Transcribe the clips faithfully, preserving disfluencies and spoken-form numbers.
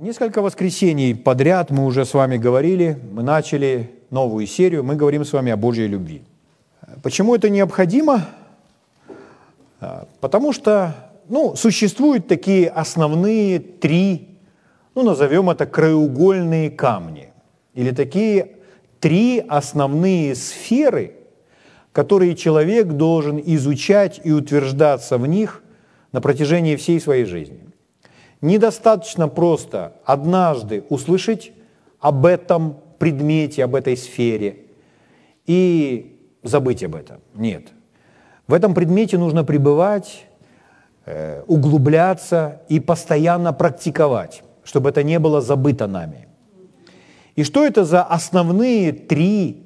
Несколько воскресений подряд мы уже с вами говорили, мы начали новую серию, мы говорим с вами о Божьей любви. Почему это необходимо? Потому что ну, существуют такие основные три, ну, назовем это краеугольные камни, или такие три основные сферы, которые человек должен изучать и утверждаться в них на протяжении всей своей жизни. Недостаточно просто однажды услышать об этом предмете, об этой сфере и забыть об этом. Нет. В этом предмете нужно пребывать, углубляться и постоянно практиковать, чтобы это не было забыто нами. И что это за основные три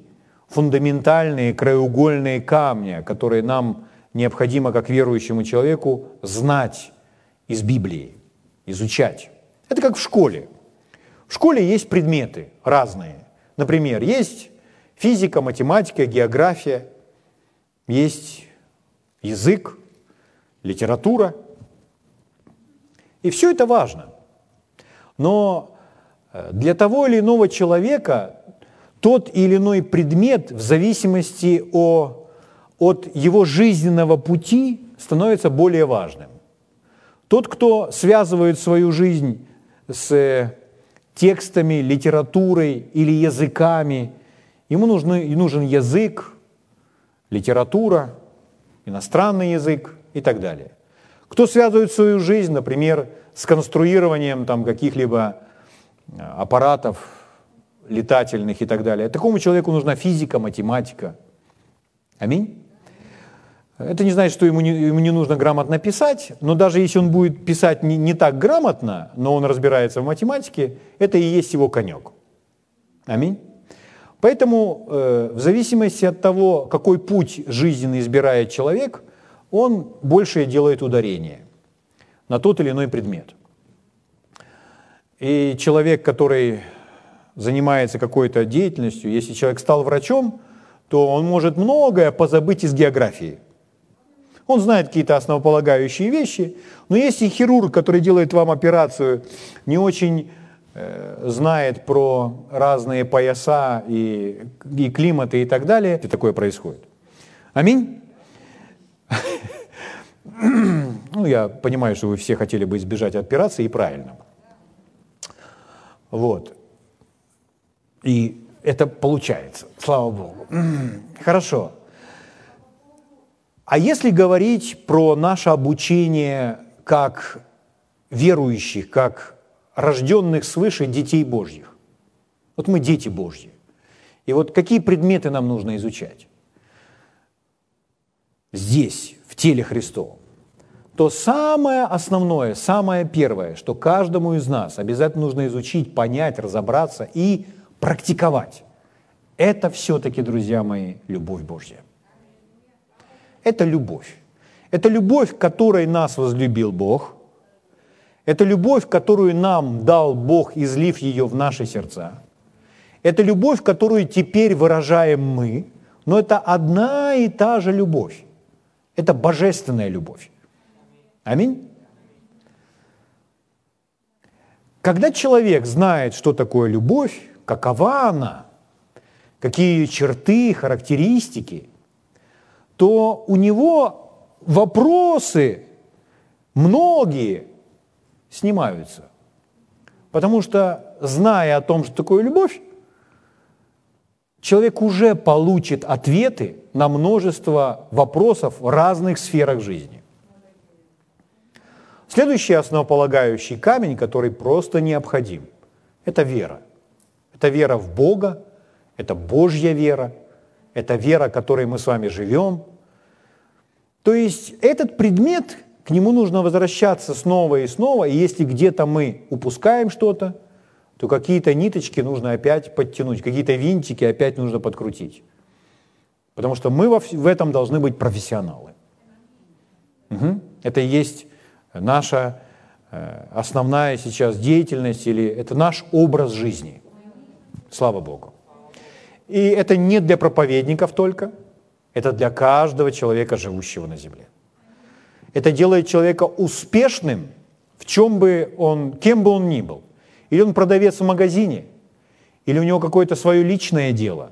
фундаментальные краеугольные камни, которые нам необходимо, как верующему человеку, знать из Библии, изучать? Это как в школе. В школе есть предметы разные. Например, есть физика, математика, география, есть язык, литература. И все это важно. Но для того или иного человека тот или иной предмет в зависимости о, от его жизненного пути становится более важным. Тот, кто связывает свою жизнь с текстами, литературой или языками, ему нужны, нужен язык, литература, иностранный язык и так далее. Кто связывает свою жизнь, например, с конструированием там, каких-либо аппаратов летательных и так далее, такому человеку нужна физика, математика. Аминь. Это не значит, что ему не, ему не нужно грамотно писать, но даже если он будет писать не, не так грамотно, но он разбирается в математике, это и есть его конек. Аминь. Поэтому э, в зависимости от того, какой путь жизненно избирает человек, он больше делает ударение на тот или иной предмет. И человек, который занимается какой-то деятельностью, если человек стал врачом, то он может многое позабыть из географии. Он знает какие-то основополагающие вещи, но если хирург, который делает вам операцию, не очень э, знает про разные пояса и, и климаты и так далее, и такое происходит. Аминь? Ну, я понимаю, что вы все хотели бы избежать операции, и правильно. Вот. И это получается, слава Богу. Хорошо. А если говорить про наше обучение как верующих, как рожденных свыше детей Божьих? Вот мы дети Божьи. И вот какие предметы нам нужно изучать здесь, в теле Христовом? То самое основное, самое первое, что каждому из нас обязательно нужно изучить, понять, разобраться и практиковать. Это все-таки, друзья мои, любовь Божья. Это любовь. Это любовь, которой нас возлюбил Бог. Это любовь, которую нам дал Бог, излив ее в наши сердца. Это любовь, которую теперь выражаем мы. Но это одна и та же любовь. Это божественная любовь. Аминь. Когда человек знает, что такое любовь, какова она, какие черты, характеристики, то у него вопросы многие снимаются. Потому что, зная о том, что такое любовь, человек уже получит ответы на множество вопросов в разных сферах жизни. Следующий основополагающий камень, который просто необходим, это вера. Это вера в Бога, это Божья вера, это вера, которой мы с вами живем. То есть этот предмет, к нему нужно возвращаться снова и снова, и если где-то мы упускаем что-то, то какие-то ниточки нужно опять подтянуть, какие-то винтики опять нужно подкрутить. Потому что мы в этом должны быть профессионалы. Угу. Это и есть наша основная сейчас деятельность, или это наш образ жизни. Слава Богу. И это не для проповедников только, это для каждого человека, живущего на земле. Это делает человека успешным, в чем бы он, кем бы он ни был. Или он продавец в магазине, или у него какое-то свое личное дело,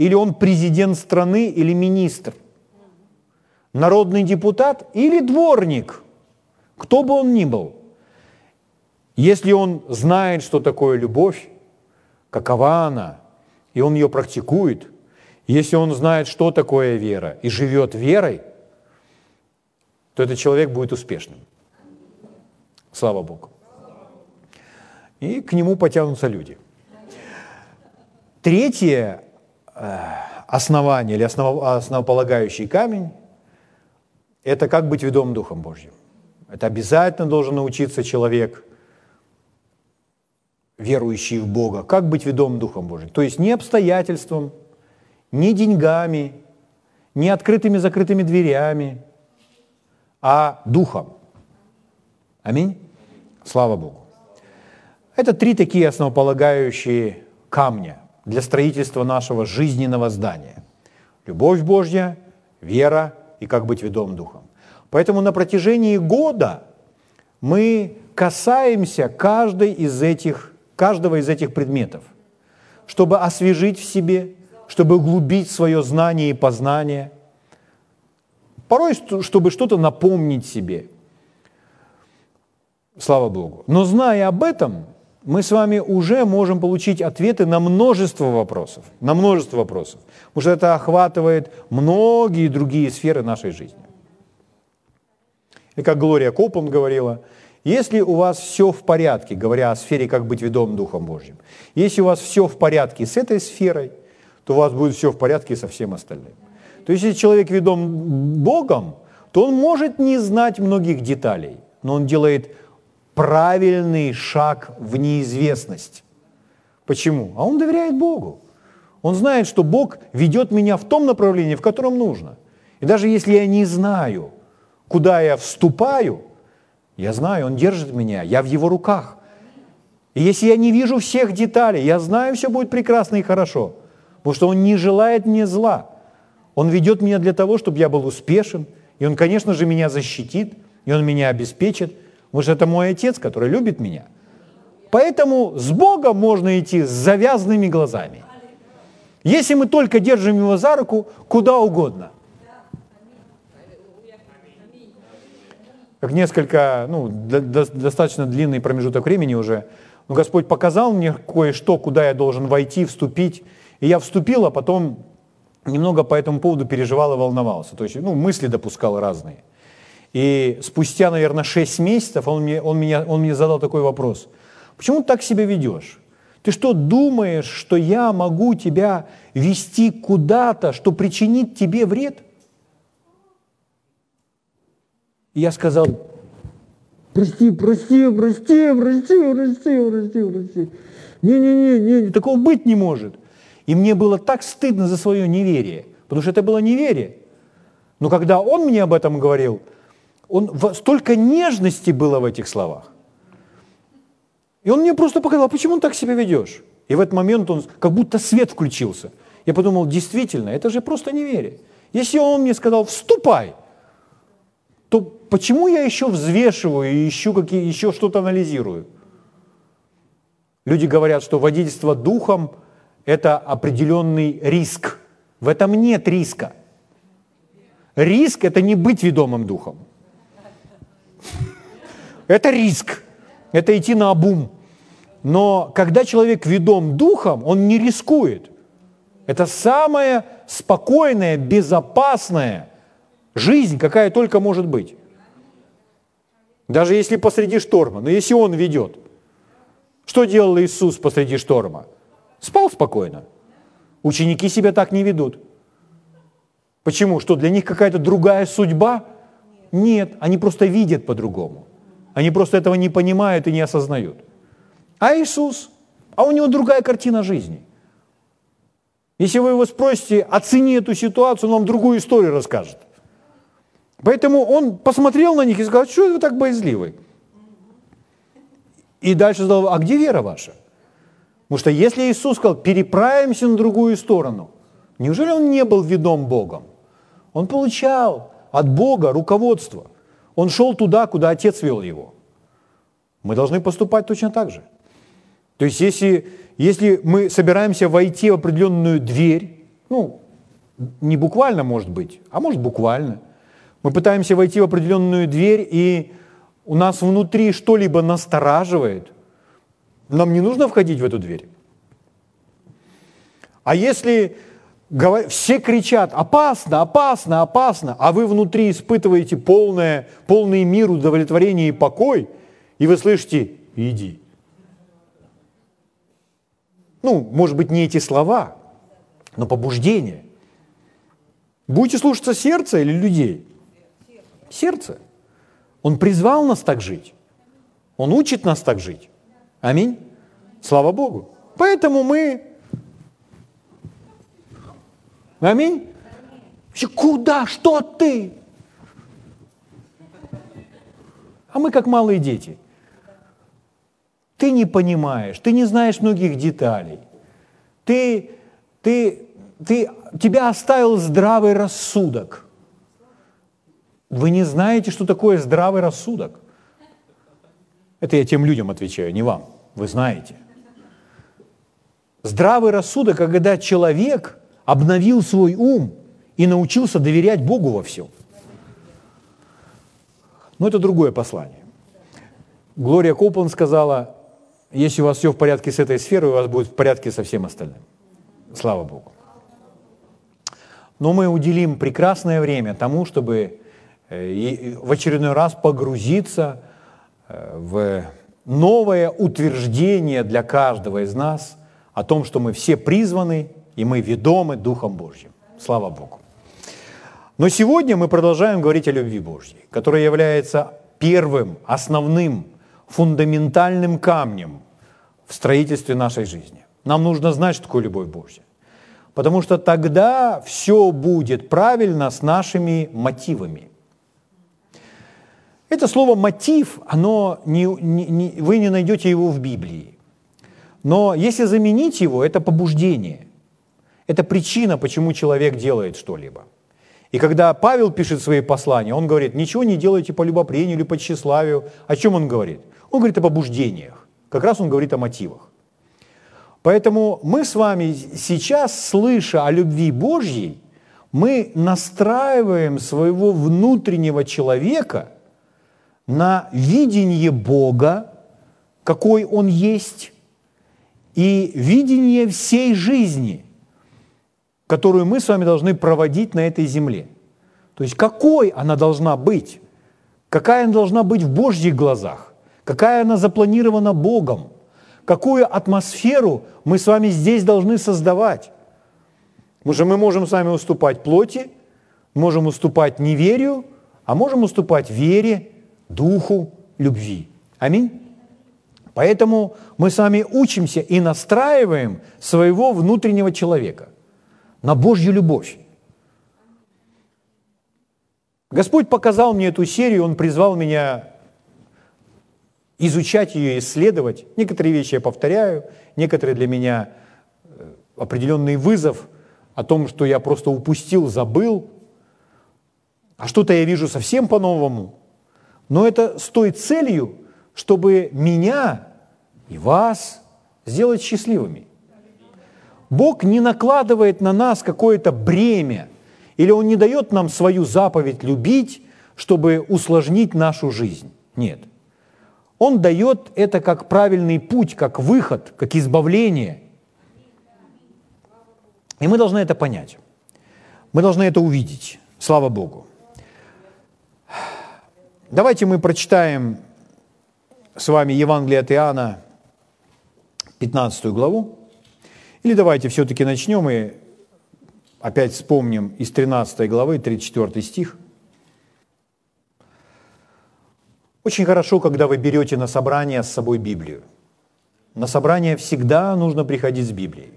или он президент страны, или министр, народный депутат, или дворник, кто бы он ни был. Если он знает, что такое любовь, какова она, и он ее практикует, если он знает, что такое вера, и живет верой, то этот человек будет успешным. Слава Богу. И к нему потянутся люди. Третье основание, или основ, основополагающий камень, это как быть ведомым Духом Божьим. Это обязательно должен научиться человек, верующий в Бога, как быть ведомым Духом Божьим. То есть не обстоятельством, не деньгами, не открытыми-закрытыми дверями, а Духом. Аминь. Слава Богу. Это три такие основополагающие камня для строительства нашего жизненного здания. Любовь Божья, вера и как быть ведомым Духом. Поэтому на протяжении года мы касаемся каждой из этих, каждого из этих предметов, чтобы освежить в себе, чтобы углубить свое знание и познание, порой, чтобы что-то напомнить себе. Слава Богу. Но зная об этом, мы с вами уже можем получить ответы на множество вопросов. На множество вопросов. Потому что это охватывает многие другие сферы нашей жизни. И как Глория Коппун говорила, если у вас все в порядке, говоря о сфере, как быть ведомым Духом Божьим, если у вас все в порядке с этой сферой, то у вас будет все в порядке со всем остальным. То есть, если человек ведом Богом, то он может не знать многих деталей, но он делает правильный шаг в неизвестность. Почему? А он доверяет Богу. Он знает, что Бог ведет меня в том направлении, в котором нужно. И даже если я не знаю, куда я вступаю, я знаю, Он держит меня, я в Его руках. И если я не вижу всех деталей, я знаю, все будет прекрасно и хорошо, потому что Он не желает мне зла. Он ведет меня для того, чтобы я был успешен, и Он, конечно же, меня защитит, и Он меня обеспечит, потому что это мой Отец, который любит меня. Поэтому с Богом можно идти с завязанными глазами. Если мы только держим Его за руку, куда угодно. Как несколько, ну, до, до, достаточно длинный промежуток времени уже, но Господь показал мне кое-что, куда я должен войти, вступить. И я вступил, а потом немного по этому поводу переживал и волновался. То есть, ну, мысли допускал разные. И спустя, наверное, шесть месяцев он мне, он, меня, он мне задал такой вопрос. Почему ты так себя ведешь? Ты что, думаешь, что я могу тебя вести куда-то, что причинит тебе вред? И я сказал, прости, прости, прости, прости, прости, прости, прости. Не-не-не, не, такого быть не может. И мне было так стыдно за свое неверие, потому что это было неверие. Но когда он мне об этом говорил, он, столько нежности было в этих словах. И он мне просто показал, почему ты так себя ведешь? И в этот момент он, как будто свет включился. Я подумал, действительно, это же просто неверие. Если он мне сказал, вступай, то почему я еще взвешиваю и ищу какие, еще что-то анализирую? Люди говорят, что водительство духом – это определенный риск. В этом нет риска. Риск – это не быть ведомым духом. Это риск. Это идти наобум. Но когда человек ведом духом, он не рискует. Это самая спокойная, безопасная жизнь, какая только может быть. Даже если посреди шторма. Но если он ведет. Что делал Иисус посреди шторма? Спал спокойно. Ученики себя так не ведут. Почему? Что для них какая-то другая судьба? Нет, они просто видят по-другому. Они просто этого не понимают и не осознают. А Иисус? А у него другая картина жизни. Если вы его спросите, оцени эту ситуацию, он вам другую историю расскажет. Поэтому он посмотрел на них и сказал, что вы так боязливы? И дальше задал, а где вера ваша? Потому что если Иисус сказал, переправимся на другую сторону, неужели он не был ведом Богом? Он получал от Бога руководство. Он шел туда, куда Отец вел его. Мы должны поступать точно так же. То есть если, если мы собираемся войти в определенную дверь, ну, не буквально, может быть, а может буквально, мы пытаемся войти в определенную дверь, и у нас внутри что-либо настораживает, нам не нужно входить в эту дверь. А если все кричат «опасно, опасно, опасно», а вы внутри испытываете полное, полный мир, удовлетворение и покой, и вы слышите «иди». Ну, может быть, не эти слова, но побуждение. Будете слушаться сердца или людей? Сердце. Он призвал нас так жить. Он учит нас так жить. Аминь. Слава Богу. Поэтому мы... Аминь. Куда? Что ты? А мы как малые дети. Ты не понимаешь, ты не знаешь многих деталей. Ты, ты, ты, тебя оставил здравый рассудок. Вы не знаете, что такое здравый рассудок. Это я тем людям отвечаю, не вам. Вы знаете. Здравый рассудок, когда человек обновил свой ум и научился доверять Богу во всем. Но это другое послание. Глория Коппун сказала: если у вас все в порядке с этой сферой, у вас будет в порядке со всем остальным. Слава Богу. Но мы уделим прекрасное время тому, чтобы в очередной раз погрузиться в новое утверждение для каждого из нас о том, что мы все призваны и мы ведомы Духом Божьим. Слава Богу. Но сегодня мы продолжаем говорить о любви Божьей, которая является первым, основным, фундаментальным камнем в строительстве нашей жизни. Нам нужно знать, что такое любовь Божья. Потому что тогда все будет правильно с нашими мотивами. Это слово «мотив», оно не, не, не, вы не найдете его в Библии. Но если заменить его, это побуждение. Это причина, почему человек делает что-либо. И когда Павел пишет свои послания, он говорит: ничего не делайте по любопрению или по тщеславию. О чем он говорит? Он говорит о побуждениях. Как раз он говорит о мотивах. Поэтому мы с вами сейчас, слыша о любви Божьей, мы настраиваем своего внутреннего человека на видение Бога, какой Он есть, и видение всей жизни, которую мы с вами должны проводить на этой земле. То есть какой она должна быть, какая она должна быть в Божьих глазах, какая она запланирована Богом, какую атмосферу мы с вами здесь должны создавать. Потому что мы можем с вами уступать плоти, можем уступать неверию, а можем уступать вере, духу, любви. Аминь. Поэтому мы с вами учимся и настраиваем своего внутреннего человека на Божью любовь. Господь показал мне эту серию, Он призвал меня изучать ее, исследовать. Некоторые вещи я повторяю, некоторые для меня определенный вызов о том, что я просто упустил, забыл, а что-то я вижу совсем по-новому. Но это с той целью, чтобы меня и вас сделать счастливыми. Бог не накладывает на нас какое-то бремя, или Он не дает нам свою заповедь любить, чтобы усложнить нашу жизнь. Нет. Он дает это как правильный путь, как выход, как избавление. И мы должны это понять. Мы должны это увидеть. Слава Богу. Давайте мы прочитаем с вами Евангелие от Иоанна, пятнадцатую главу. Или давайте все-таки начнем и опять вспомним из тринадцатой главы, тридцать четвёртый стих. Очень хорошо, когда вы берете на собрание с собой Библию. На собрание всегда нужно приходить с Библией.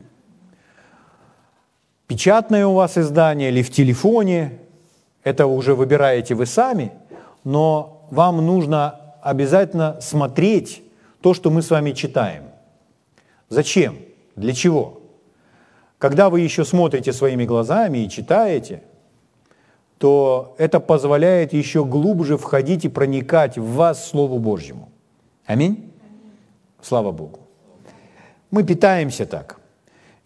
Печатное у вас издание или в телефоне, это уже выбираете вы сами, но вам нужно обязательно смотреть то, что мы с вами читаем. Зачем? Для чего? Когда вы еще смотрите своими глазами и читаете, то это позволяет еще глубже входить и проникать в вас Слову Божьему. Аминь? Аминь. Слава Богу. Мы питаемся так.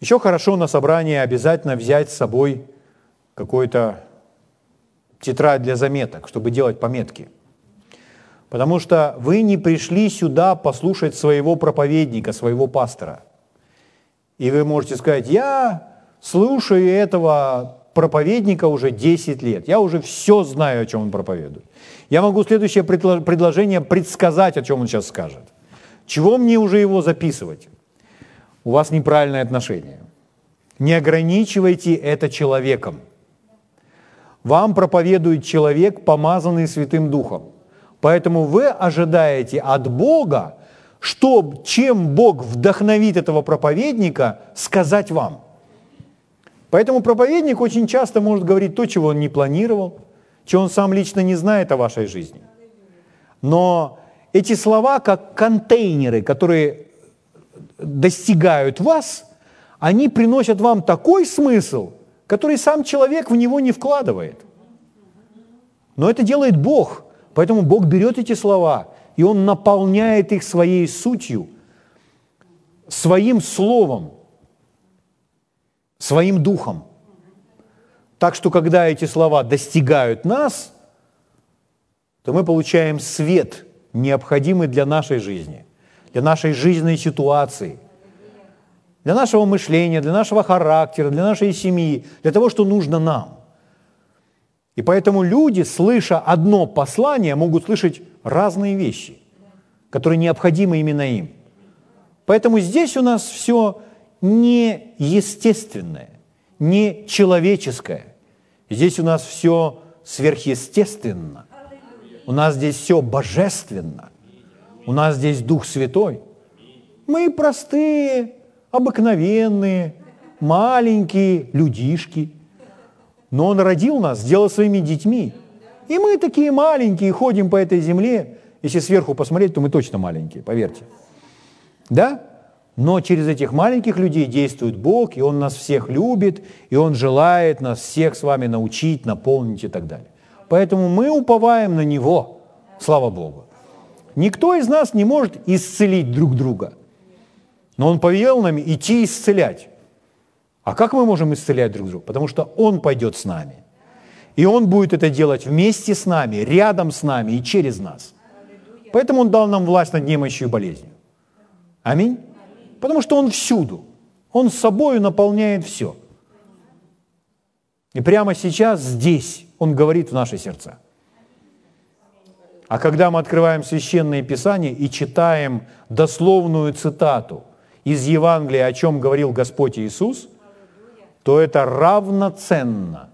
Еще хорошо на собрание обязательно взять с собой какую-то тетрадь для заметок, чтобы делать пометки. Потому что вы не пришли сюда послушать своего проповедника, своего пастора. И вы можете сказать: я слушаю этого проповедника уже десять лет, я уже все знаю, о чем он проповедует. Я могу следующее предложение предсказать, о чем он сейчас скажет. Чего мне уже его записывать? У вас неправильное отношение. Не ограничивайте это человеком. Вам проповедует человек, помазанный Святым Духом. Поэтому вы ожидаете от Бога, что, чем Бог вдохновит этого проповедника, сказать вам. Поэтому проповедник очень часто может говорить то, чего он не планировал, чего он сам лично не знает о вашей жизни. Но эти слова, как контейнеры, которые достигают вас, они приносят вам такой смысл, который сам человек в него не вкладывает. Но это делает Бог. Поэтому Бог берет эти слова, и Он наполняет их своей сутью, своим словом, своим духом. Так что, когда эти слова достигают нас, то мы получаем свет, необходимый для нашей жизни, для нашей жизненной ситуации, для нашего мышления, для нашего характера, для нашей семьи, для того, что нужно нам. И поэтому люди, слыша одно послание, могут слышать разные вещи, которые необходимы именно им. Поэтому здесь у нас все неестественное, не человеческое. Здесь у нас все сверхъестественно. У нас здесь все божественно. У нас здесь Дух Святой. Мы простые, обыкновенные, маленькие людишки. Но Он родил нас, сделал своими детьми. И мы такие маленькие, ходим по этой земле. Если сверху посмотреть, то мы точно маленькие, поверьте. Да? Но через этих маленьких людей действует Бог, и Он нас всех любит, и Он желает нас всех с вами научить, наполнить и так далее. Поэтому мы уповаем на Него, слава Богу. Никто из нас не может исцелить друг друга. Но Он повелел нам идти исцелять. А как мы можем исцелять друг друга? Потому что Он пойдет с нами. И Он будет это делать вместе с нами, рядом с нами и через нас. Поэтому Он дал нам власть над немощью и болезнью. Аминь. Потому что Он всюду. Он собою наполняет все. И прямо сейчас, здесь, Он говорит в наши сердца. А когда мы открываем Священное Писание и читаем дословную цитату из Евангелия, о чем говорил Господь Иисус, то это равноценно,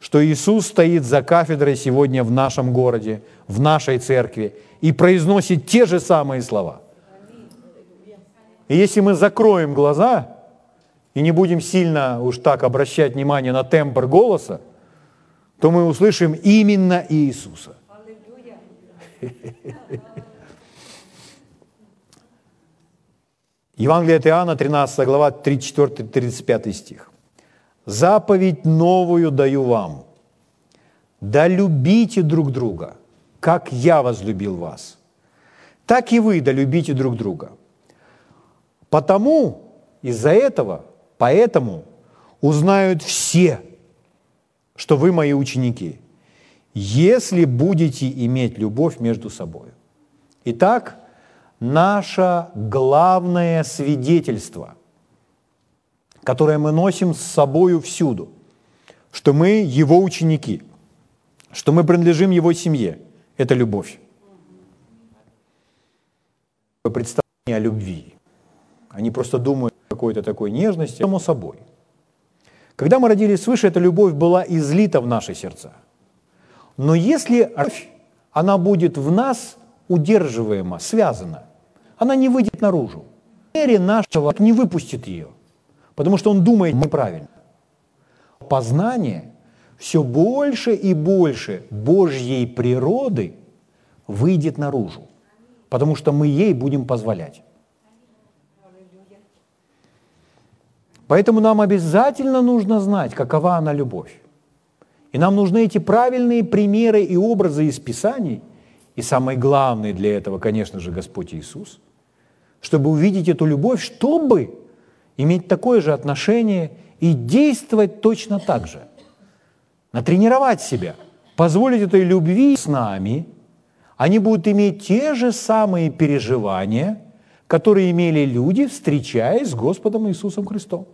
что Иисус стоит за кафедрой сегодня в нашем городе, в нашей церкви и произносит те же самые слова. И если мы закроем глаза и не будем сильно уж так обращать внимание на тембр голоса, то мы услышим именно Иисуса. Евангелие от Иоанна, тринадцатая глава, тридцать четвёртый - тридцать пятый стих. «Заповедь новую даю вам, да любите друг друга, как я возлюбил вас, так и вы да любите друг друга. Потому, из-за этого, поэтому узнают все, что вы мои ученики, если будете иметь любовь между собой». Итак, наше главное свидетельство, которое мы носим с собою всюду, что мы Его ученики, что мы принадлежим Его семье, это любовь. Представление о любви. Они просто думают о какой-то такой нежности, само собой. Когда мы родились свыше, эта любовь была излита в наши сердца. Но если она будет в нас удерживаема, связана, она не выйдет наружу. Вере нашего не выпустит ее, потому что он думает неправильно. Познание все больше и больше Божьей природы выйдет наружу, потому что мы ей будем позволять. Поэтому нам обязательно нужно знать, какова она любовь. И нам нужны эти правильные примеры и образы из Писаний. И самый главный для этого, конечно же, Господь Иисус, чтобы увидеть эту любовь, чтобы иметь такое же отношение и действовать точно так же. Натренировать себя, позволить этой любви с нами, они будут иметь те же самые переживания, которые имели люди, встречаясь с Господом Иисусом Христом.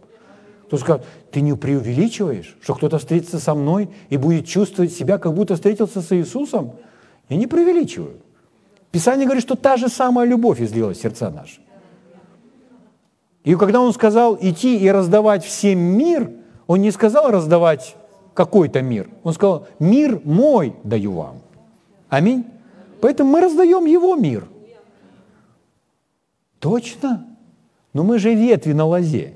Кто скажет, ты не преувеличиваешь, что кто-то встретится со мной и будет чувствовать себя, как будто встретился с Иисусом? Я не преувеличиваю. Писание говорит, что та же самая любовь излилась в сердца наши. И когда он сказал идти и раздавать всем мир, он не сказал раздавать какой-то мир. Он сказал, мир мой даю вам. Аминь. Поэтому мы раздаем его мир. Точно? Но мы же ветви на лозе.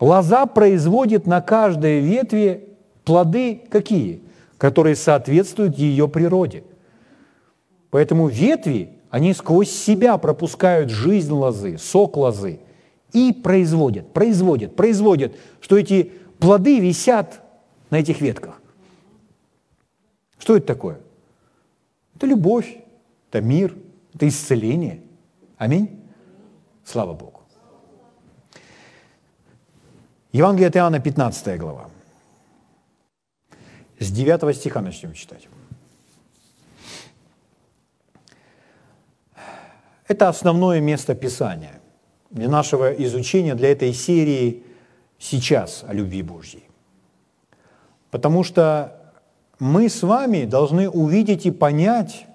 Лоза производит на каждой ветви плоды какие? Которые соответствуют ее природе. Поэтому ветви, они сквозь себя пропускают жизнь лозы, сок лозы и производят, производят, производят, что эти плоды висят на этих ветках. Что это такое? Это любовь, это мир, это исцеление. Аминь. Слава Богу. Евангелие от Иоанна, пятнадцатая глава. С девятого стиха начнем читать. Это основное место Писания для нашего изучения, для этой серии сейчас о любви Божьей. Потому что мы с вами должны увидеть и понять,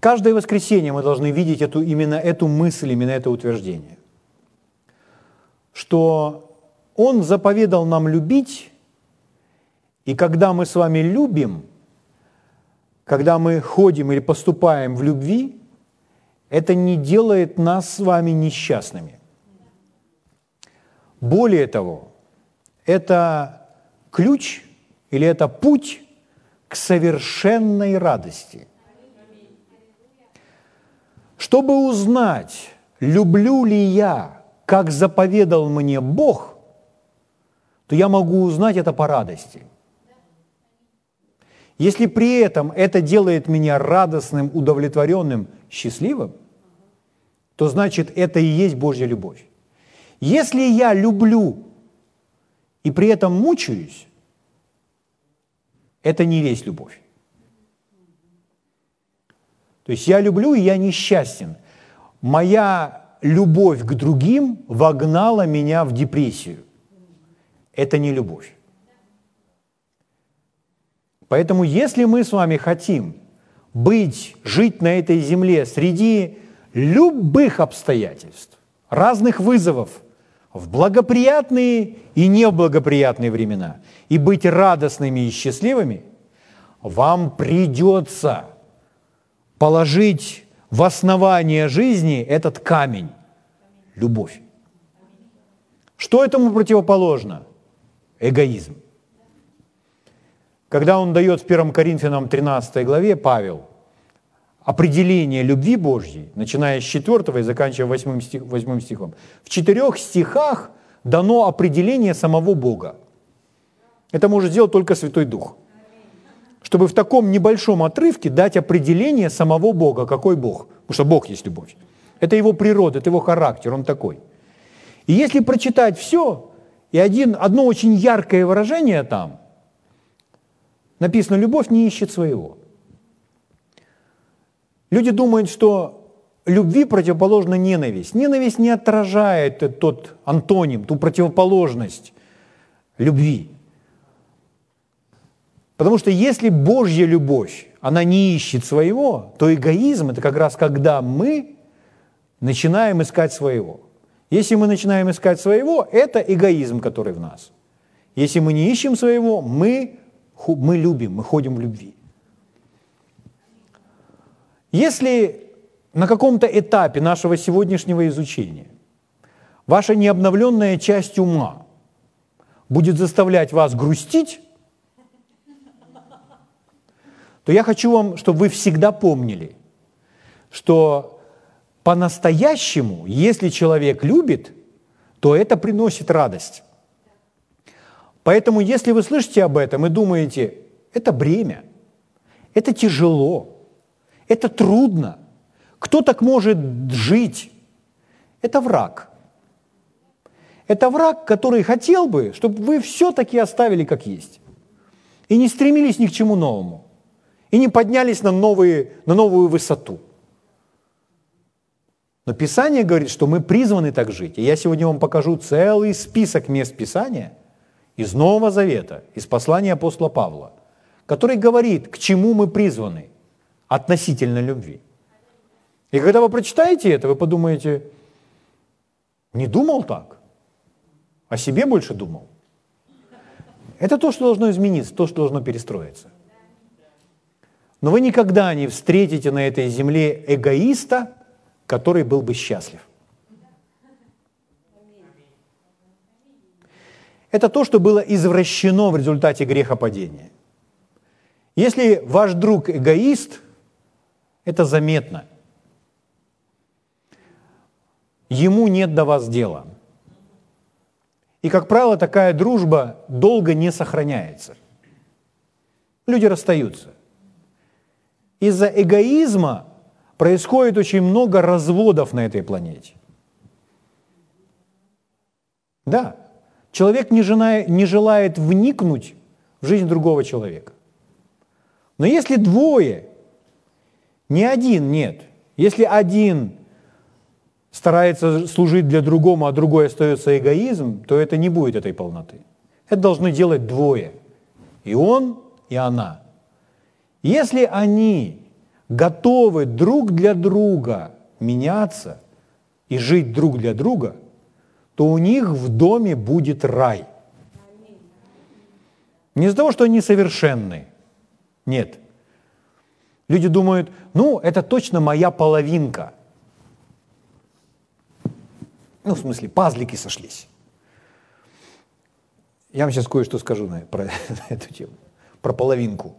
каждое воскресенье мы должны видеть эту, именно эту мысль, именно это утверждение, что Он заповедал нам любить, и когда мы с вами любим, когда мы ходим или поступаем в любви, это не делает нас с вами несчастными. Более того, это ключ или это путь к совершенной радости. Чтобы узнать, люблю ли я, как заповедал мне Бог, то я могу узнать это по радости. Если при этом это делает меня радостным, удовлетворенным, счастливым, то значит, это и есть Божья любовь. Если я люблю и при этом мучаюсь, это не есть любовь. То есть я люблю, и я несчастен. Моя любовь к другим вогнала меня в депрессию. Это не любовь. Поэтому если мы с вами хотим быть, жить на этой земле среди любых обстоятельств, разных вызовов, в благоприятные и неблагоприятные времена, и быть радостными и счастливыми, вам придется положить в основание жизни этот камень – любовь. Что этому противоположно? Эгоизм. Когда он дает в первом Коринфянам тринадцатой главе, Павел, определение любви Божьей, начиная с четвёртого и заканчивая восьмым стихом, в четырех стихах дано определение самого Бога. Это может сделать только Святой Дух. Чтобы в таком небольшом отрывке дать определение самого Бога, какой Бог. Потому что Бог есть любовь. Это его природа, это его характер, он такой. И если прочитать все, и один, одно очень яркое выражение там, написано, любовь не ищет своего. Люди думают, что любви противоположна ненависть. Ненависть не отражает тот антоним, ту противоположность любви. Потому что если Божья любовь, она не ищет своего, то эгоизм – это как раз когда мы начинаем искать своего. Если мы начинаем искать своего, это эгоизм, который в нас. Если мы не ищем своего, мы, мы любим, мы ходим в любви. Если на каком-то этапе нашего сегодняшнего изучения ваша необновленная часть ума будет заставлять вас грустить, то я хочу вам, чтобы вы всегда помнили, что по-настоящему, если человек любит, то это приносит радость. Поэтому, если вы слышите об этом и думаете, это бремя, это тяжело, Это трудно. Кто так может жить? Это враг. Это враг, который хотел бы, чтобы вы все-таки оставили как есть. И не стремились ни к чему новому. И не поднялись на, новые, на новую высоту. Но Писание говорит, что мы призваны так жить. И я сегодня вам покажу целый список мест Писания из Нового Завета, из послания апостола Павла, который говорит, к чему мы призваны относительно любви. И когда вы прочитаете это, вы подумаете, не думал так, о себе больше думал. Это то, что должно измениться, то, что должно перестроиться. Но вы никогда не встретите на этой земле эгоиста, который был бы счастлив. Это то, что было извращено в результате грехопадения. Если ваш друг эгоист, это заметно. Ему нет до вас дела. И, как правило, такая дружба долго не сохраняется. Люди расстаются. Из-за эгоизма происходит очень много разводов на этой планете. Да, человек не желает, не желает вникнуть в жизнь другого человека. Но если двое, не один, нет. Если один старается служить для другому, а другой остается эгоизм, то это не будет этой полноты. Это должны делать двое. И он, и она. Если они готовы друг для друга меняться и жить друг для друга, то у них в доме будет рай. Не из-за того, что они совершенны. Нет. Люди думают, ну, это точно моя половинка. Ну, в смысле, пазлики сошлись. Я вам сейчас кое-что скажу на, про на эту тему, про половинку.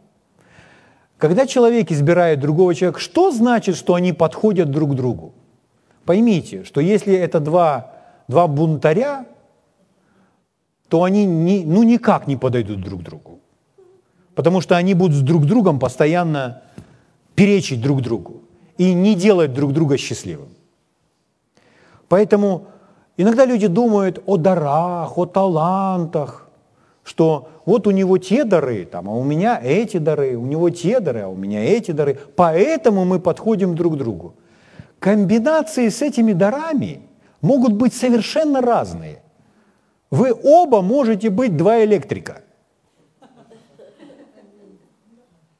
Когда человек избирает другого человека, что значит, что они подходят друг к другу? Поймите, что если это два, два бунтаря, то они не, ну, никак не подойдут друг к другу. Потому что они будут друг с другом постоянно перечить друг другу и не делать друг друга счастливым. Поэтому иногда люди думают о дарах, о талантах, что вот у него те дары, там, а у меня эти дары, у него те дары, а у меня эти дары, поэтому мы подходим друг к другу. Комбинации с этими дарами могут быть совершенно разные. Вы оба можете быть два электрика.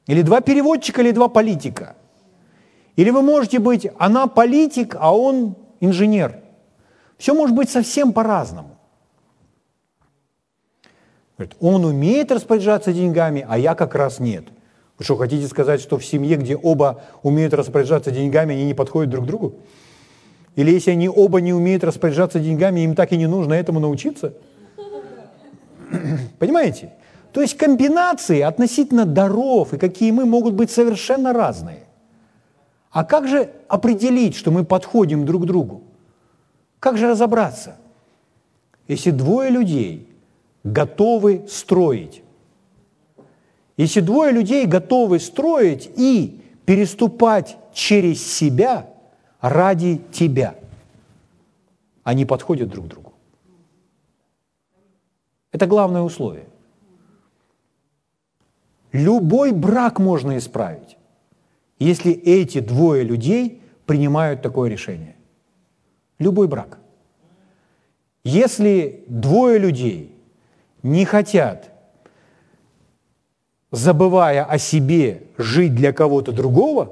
Или два переводчика, или два политика. Или вы можете быть, она политик, а он инженер. Все может быть совсем по-разному. Он умеет распоряжаться деньгами, а я как раз нет. Вы что, хотите сказать, что в семье, где оба умеют распоряжаться деньгами, они не подходят друг к другу? Или если они оба не умеют распоряжаться деньгами, им так и не нужно этому научиться? Понимаете? То есть комбинации относительно даров, и какие мы, могут быть совершенно разные. А как же определить, что мы подходим друг к другу? Как же разобраться, если двое людей готовы строить? Если двое людей готовы строить и переступать через себя ради тебя, они подходят друг к другу. Это главное условие. Любой брак можно исправить, если эти двое людей принимают такое решение. Любой брак. Если двое людей не хотят, забывая о себе, жить для кого-то другого,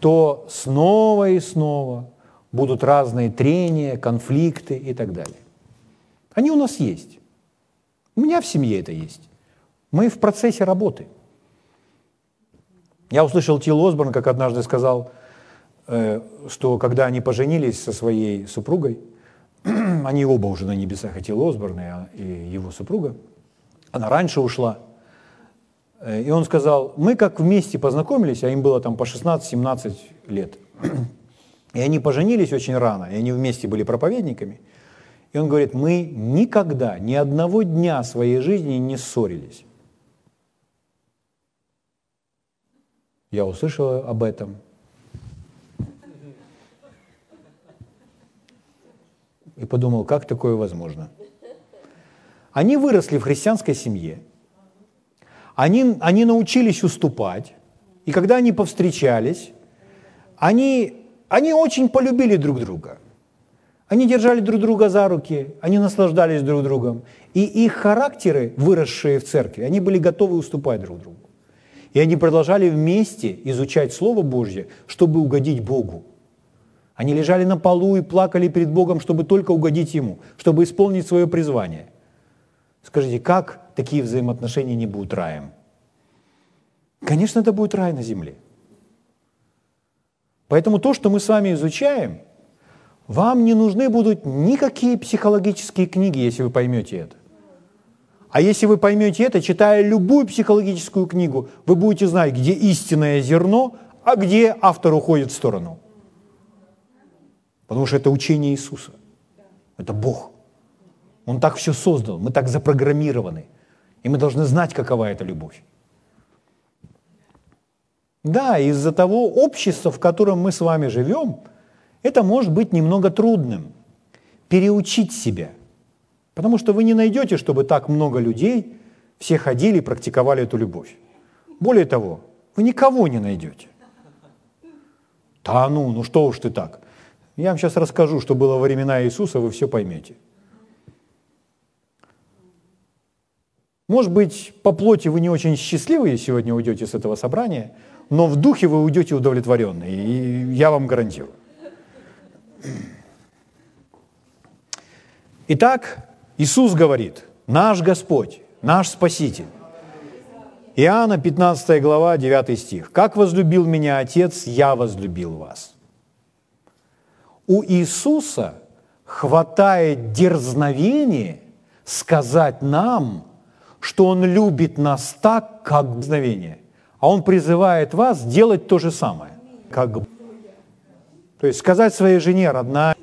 то снова и снова будут разные трения, конфликты и так далее. Они у нас есть. У меня в семье это есть. Мы в процессе работы. Я услышал Тим Осборн, как однажды сказал, что когда они поженились со своей супругой, они оба уже на небесах, и Тим Осборн, и его супруга, она раньше ушла, и он сказал, мы как вместе познакомились, а им было там по шестнадцать-семнадцать лет, и они поженились очень рано, и они вместе были проповедниками, и он говорит, мы никогда, ни одного дня своей жизни не ссорились. Я услышала об этом. И подумал, как такое возможно? Они выросли в христианской семье. Они, они научились уступать. И когда они повстречались, они, они очень полюбили друг друга. Они держали друг друга за руки, они наслаждались друг другом. И их характеры, выросшие в церкви, они были готовы уступать друг другу. И они продолжали вместе изучать Слово Божье, чтобы угодить Богу. Они лежали на полу и плакали перед Богом, чтобы только угодить Ему, чтобы исполнить свое призвание. Скажите, как такие взаимоотношения не будут раем? Конечно, это будет рай на земле. Поэтому то, что мы с вами изучаем, вам не нужны будут никакие психологические книги, если вы поймете это. А если вы поймете это, читая любую психологическую книгу, вы будете знать, где истинное зерно, а где автор уходит в сторону. Потому что это учение Иисуса. Это Бог. Он так все создал, мы так запрограммированы. И мы должны знать, какова эта любовь. Да, из-за того общества, в котором мы с вами живем, это может быть немного трудным. Переучить себя. Потому что вы не найдете, чтобы так много людей все ходили и практиковали эту любовь. Более того, вы никого не найдете. Да ну, ну что уж ты так. Я вам сейчас расскажу, что было во времена Иисуса, вы все поймете. Может быть, по плоти вы не очень счастливые сегодня уйдете с этого собрания, но в духе вы уйдете удовлетворенные, и я вам гарантирую. Итак, Иисус говорит, наш Господь, наш Спаситель. Иоанна пятнадцатая глава, девятый стих. «Как возлюбил меня Отец, я возлюбил вас». У Иисуса хватает дерзновения сказать нам, что Он любит нас так, как дерзновение. А Он призывает вас делать то же самое. Как... То есть сказать своей жене, родная,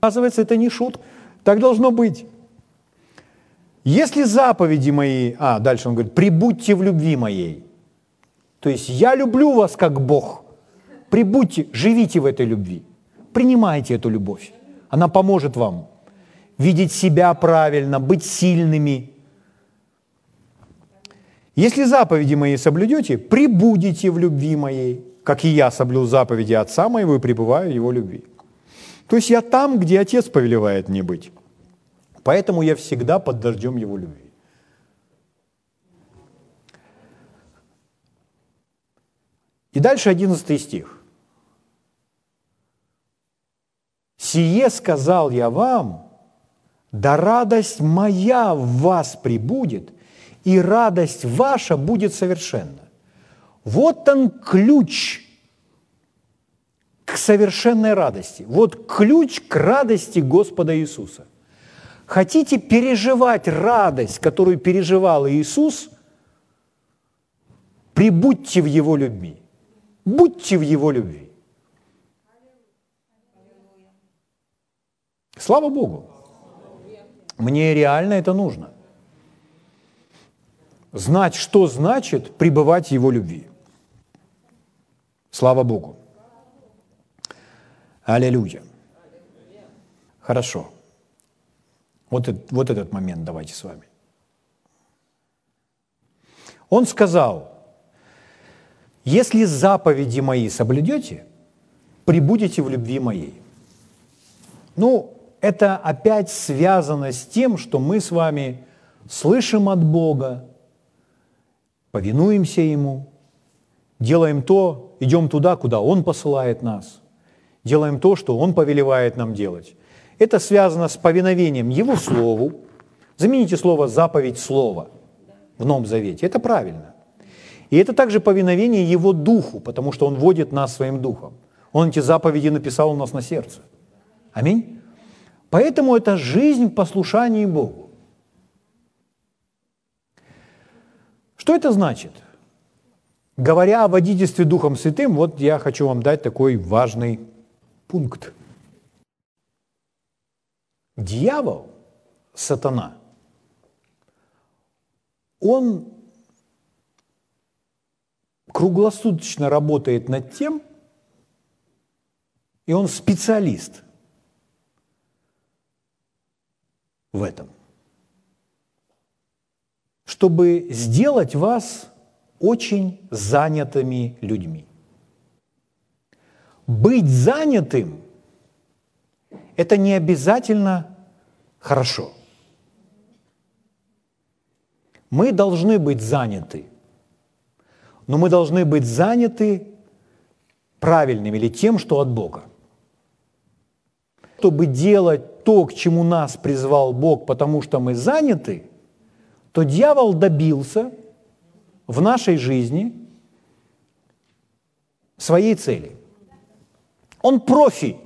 оказывается, это не шутка. Так должно быть. Если заповеди мои... А, дальше он говорит, прибудьте в любви моей. То есть я люблю вас, как Бог. Прибудьте, живите в этой любви. Принимайте эту любовь. Она поможет вам видеть себя правильно, быть сильными. Если заповеди мои соблюдете, пребудете в любви моей, как и я соблюл заповеди Отца моего и пребываю в Его любви. То есть я там, где Отец повелевает мне быть. Поэтому я всегда под дождем Его любви. И дальше одиннадцатый стих. «Сие сказал я вам, да радость моя в вас пребудет, и радость ваша будет совершенна». Вот он ключ к совершенной радости. Вот ключ к радости Господа Иисуса. Хотите переживать радость, которую переживал Иисус, прибудьте в Его любви. Будьте в Его любви. Слава Богу! Мне реально это нужно. Знать, что значит пребывать в Его любви. Слава Богу. Аллилуйя. Хорошо. Вот этот, вот этот момент давайте с вами. Он сказал, если заповеди мои соблюдете, пребудете в любви моей. Ну, это опять связано с тем, что мы с вами слышим от Бога, повинуемся Ему, делаем то, идем туда, куда Он посылает нас, делаем то, что Он повелевает нам делать. Это связано с повиновением Его Слову. Замените слово «заповедь» слово в Новом Завете. Это правильно. И это также повиновение Его Духу, потому что Он водит нас Своим Духом. Он эти заповеди написал у нас на сердце. Аминь. Поэтому это жизнь в послушании Богу. Что это значит? Говоря о водительстве Духом Святым, вот я хочу вам дать такой важный пункт. Дьявол, сатана, он круглосуточно работает над тем, и он специалист в этом, чтобы сделать вас очень занятыми людьми. Быть занятым – это не обязательно хорошо. Мы должны быть заняты, но мы должны быть заняты правильными или тем, что от Бога. Чтобы делать то, к чему нас призвал Бог, потому что мы заняты, то дьявол добился в нашей жизни своей цели. Он профи,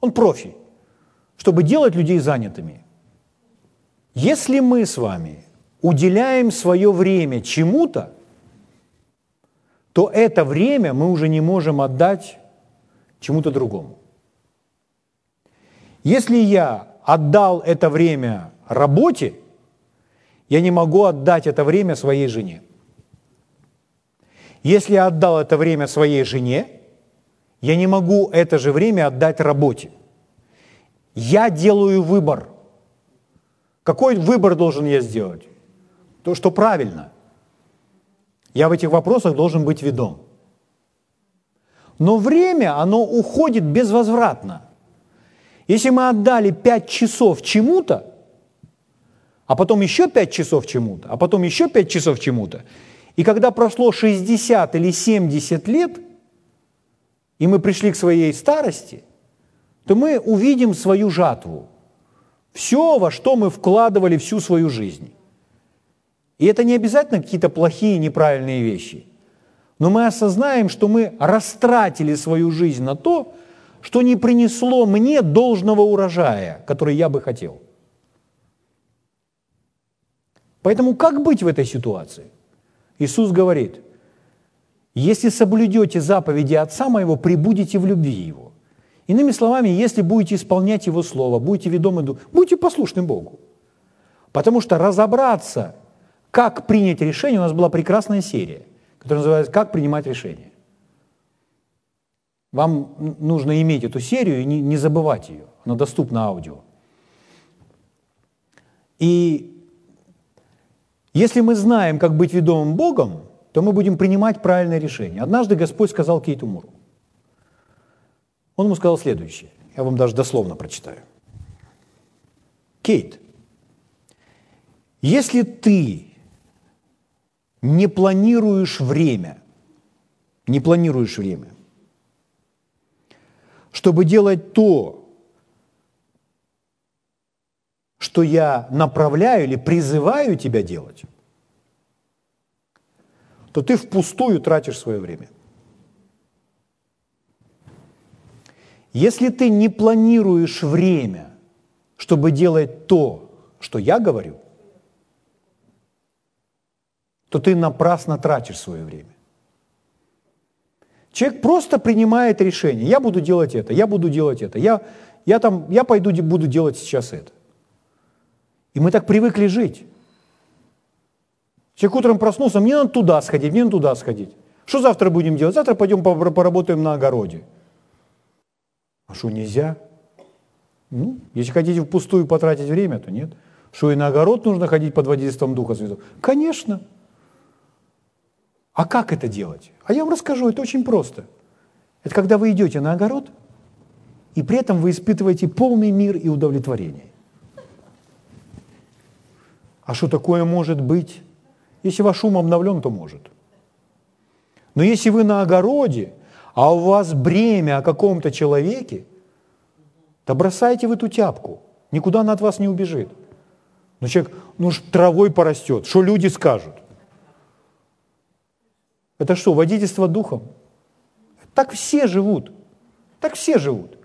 он профи, чтобы делать людей занятыми. Если мы с вами уделяем свое время чему-то, то это время мы уже не можем отдать чему-то другому. Если я отдал это время работе, я не могу отдать это время своей жене. Если я отдал это время своей жене, я не могу это же время отдать работе. Я делаю выбор. Какой выбор должен я сделать? То, что правильно. Я в этих вопросах должен быть ведом. Но время, оно уходит безвозвратно. Если мы отдали пять часов чему-то, а потом еще пять часов чему-то, а потом еще пять часов чему-то, и когда прошло шестьдесят или семьдесят лет, и мы пришли к своей старости, то мы увидим свою жатву. Все, во что мы вкладывали всю свою жизнь. И это не обязательно какие-то плохие, неправильные вещи. Но мы осознаем, что мы растратили свою жизнь на то, что не принесло мне должного урожая, который я бы хотел. Поэтому как быть в этой ситуации? Иисус говорит, если соблюдете заповеди Отца Моего, пребудете в любви Его. Иными словами, если будете исполнять Его Слово, будете ведомы Духом, будете послушны Богу. Потому что разобраться, как принять решение, у нас была прекрасная серия, которая называется «Как принимать решение». Вам нужно иметь эту серию и не забывать ее, она доступна аудио. И если мы знаем, как быть ведомым Богом, то мы будем принимать правильное решение. Однажды Господь сказал Кейту Муру. Он ему сказал следующее. Я вам даже дословно прочитаю. Кейт, если ты не планируешь время, не планируешь время, чтобы делать то, что я направляю или призываю тебя делать, то ты впустую тратишь свое время. Если ты не планируешь время, чтобы делать то, что я говорю, то ты напрасно тратишь свое время. Человек просто принимает решение. Я буду делать это, я буду делать это, я, я, там, я пойду буду делать сейчас это. И мы так привыкли жить. Человек утром проснулся, мне надо туда сходить, мне надо туда сходить. Что завтра будем делать? Завтра пойдем поработаем на огороде. А что, нельзя? Ну, если хотите впустую потратить время, то нет. Что, и на огород нужно ходить под водительством Духа Святого? Конечно. А как это делать? А я вам расскажу, это очень просто. Это когда вы идете на огород, и при этом вы испытываете полный мир и удовлетворение. А что такое может быть? Если ваш ум обновлен, то может. Но если вы на огороде, а у вас бремя о каком-то человеке, то бросайте в эту тяпку. Никуда она от вас не убежит. Но человек, ну ж травой порастет, что люди скажут? Это что, водительство духом? Так все живут. Так все живут.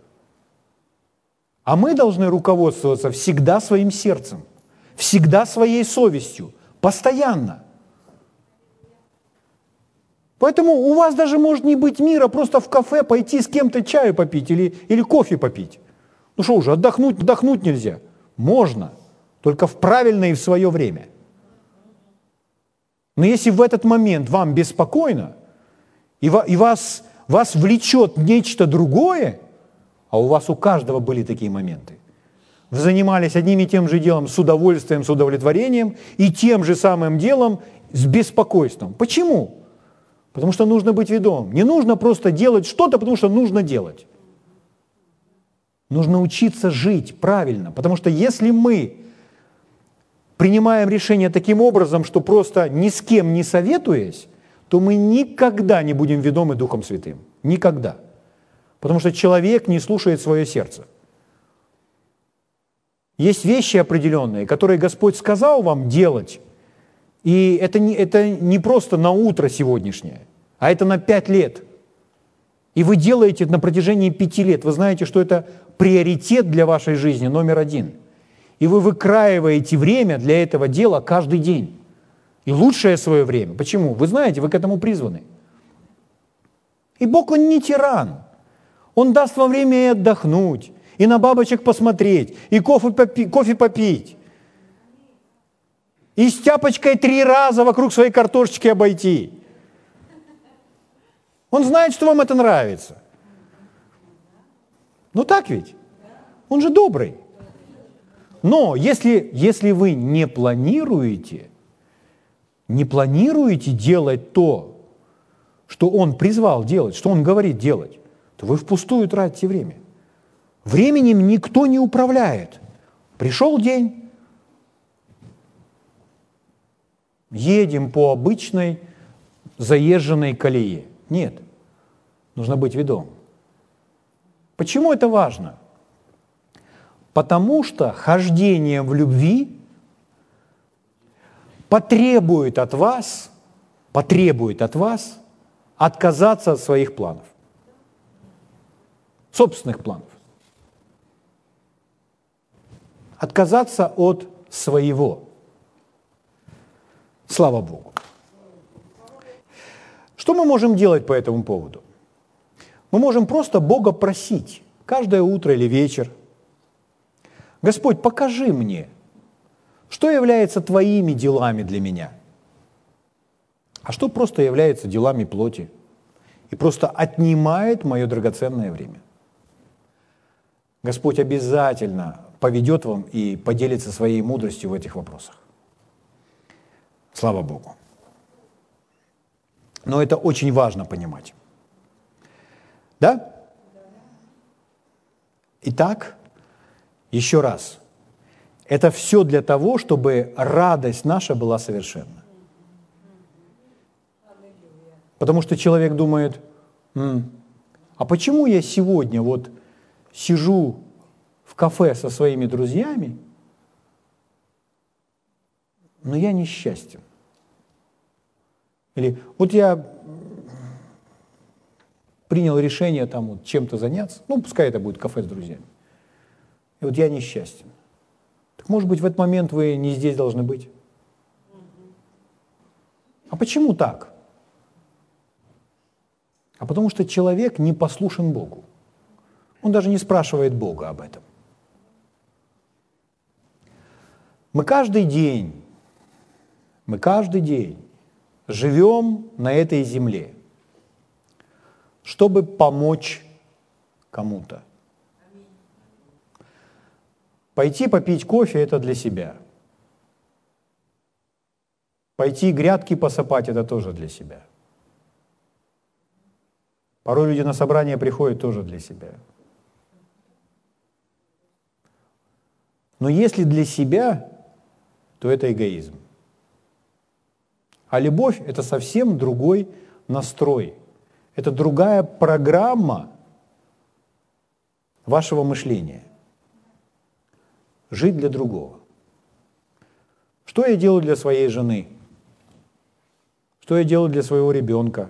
А мы должны руководствоваться всегда своим сердцем. Всегда своей совестью, постоянно. Поэтому у вас даже может не быть мира, просто в кафе пойти с кем-то чаю попить или, или кофе попить. Ну что уже, отдохнуть, отдохнуть нельзя. Можно, только в правильное и в свое время. Но если в этот момент вам беспокойно, и вас, вас влечет нечто другое, а у вас у каждого были такие моменты, вы занимались одним и тем же делом с удовольствием, с удовлетворением, и тем же самым делом с беспокойством. Почему? Потому что нужно быть ведомым. Не нужно просто делать что-то, потому что нужно делать. Нужно учиться жить правильно, потому что если мы принимаем решение таким образом, что просто ни с кем не советуясь, то мы никогда не будем ведомы Духом Святым. Никогда. Потому что человек не слушает свое сердце. Есть вещи определенные, которые Господь сказал вам делать, и это не, это не просто на утро сегодняшнее, а это на пять лет. И вы делаете это на протяжении пяти лет. Вы знаете, что это приоритет для вашей жизни номер один. И вы выкраиваете время для этого дела каждый день. И лучшее свое время. Почему? Вы знаете, вы к этому призваны. И Бог, Он не тиран. Он даст вам время и отдохнуть, и на бабочек посмотреть, и кофе, попи, кофе попить, и с тяпочкой три раза вокруг своей картошечки обойти. Он знает, что вам это нравится. Ну так ведь? Он же добрый. Но если, если вы не планируете, не планируете делать то, что Он призвал делать, что Он говорит делать, то вы впустую тратите время. Временем никто не управляет. Пришел день, едем по обычной заезженной колее. Нет, нужно быть ведомым. Почему это важно? Потому что хождение в любви потребует от вас, потребует от вас отказаться от своих планов, собственных планов. Отказаться от своего. Слава Богу. Что мы можем делать по этому поводу? Мы можем просто Бога просить каждое утро или вечер. Господь, покажи мне, что является Твоими делами для меня, а что просто является делами плоти и просто отнимает мое драгоценное время. Господь обязательно поведет вам и поделится своей мудростью в этих вопросах. Слава Богу. Но это очень важно понимать. Да? Итак, еще раз. Это все для того, чтобы радость наша была совершенна. Потому что человек думает, м, а почему я сегодня вот сижу в кафе со своими друзьями, но я несчастен. Или вот я принял решение там вот чем-то заняться, ну, пускай это будет кафе с друзьями, и вот я несчастен. Так, может быть, в этот момент вы не здесь должны быть? А почему так? А потому что человек не послушен Богу. Он даже не спрашивает Бога об этом. Мы каждый день, мы каждый день живем на этой земле, чтобы помочь кому-то. Пойти попить кофе – это для себя. Пойти грядки посыпать – это тоже для себя. Порой люди на собрание приходят тоже для себя. Но если для себя, то это эгоизм. А любовь – это совсем другой настрой. Это другая программа вашего мышления. Жить для другого. Что я делаю для своей жены? Что я делаю для своего ребенка?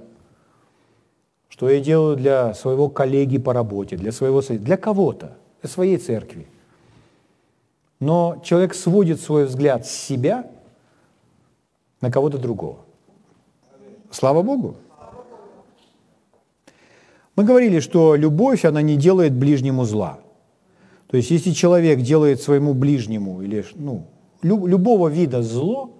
Что я делаю для своего коллеги по работе, для своего, для кого-то, для своей церкви? Но человек сводит свой взгляд с себя на кого-то другого. Слава Богу! Мы говорили, что любовь, она не делает ближнему зла. То есть, если человек делает своему ближнему или ну, любого вида зло,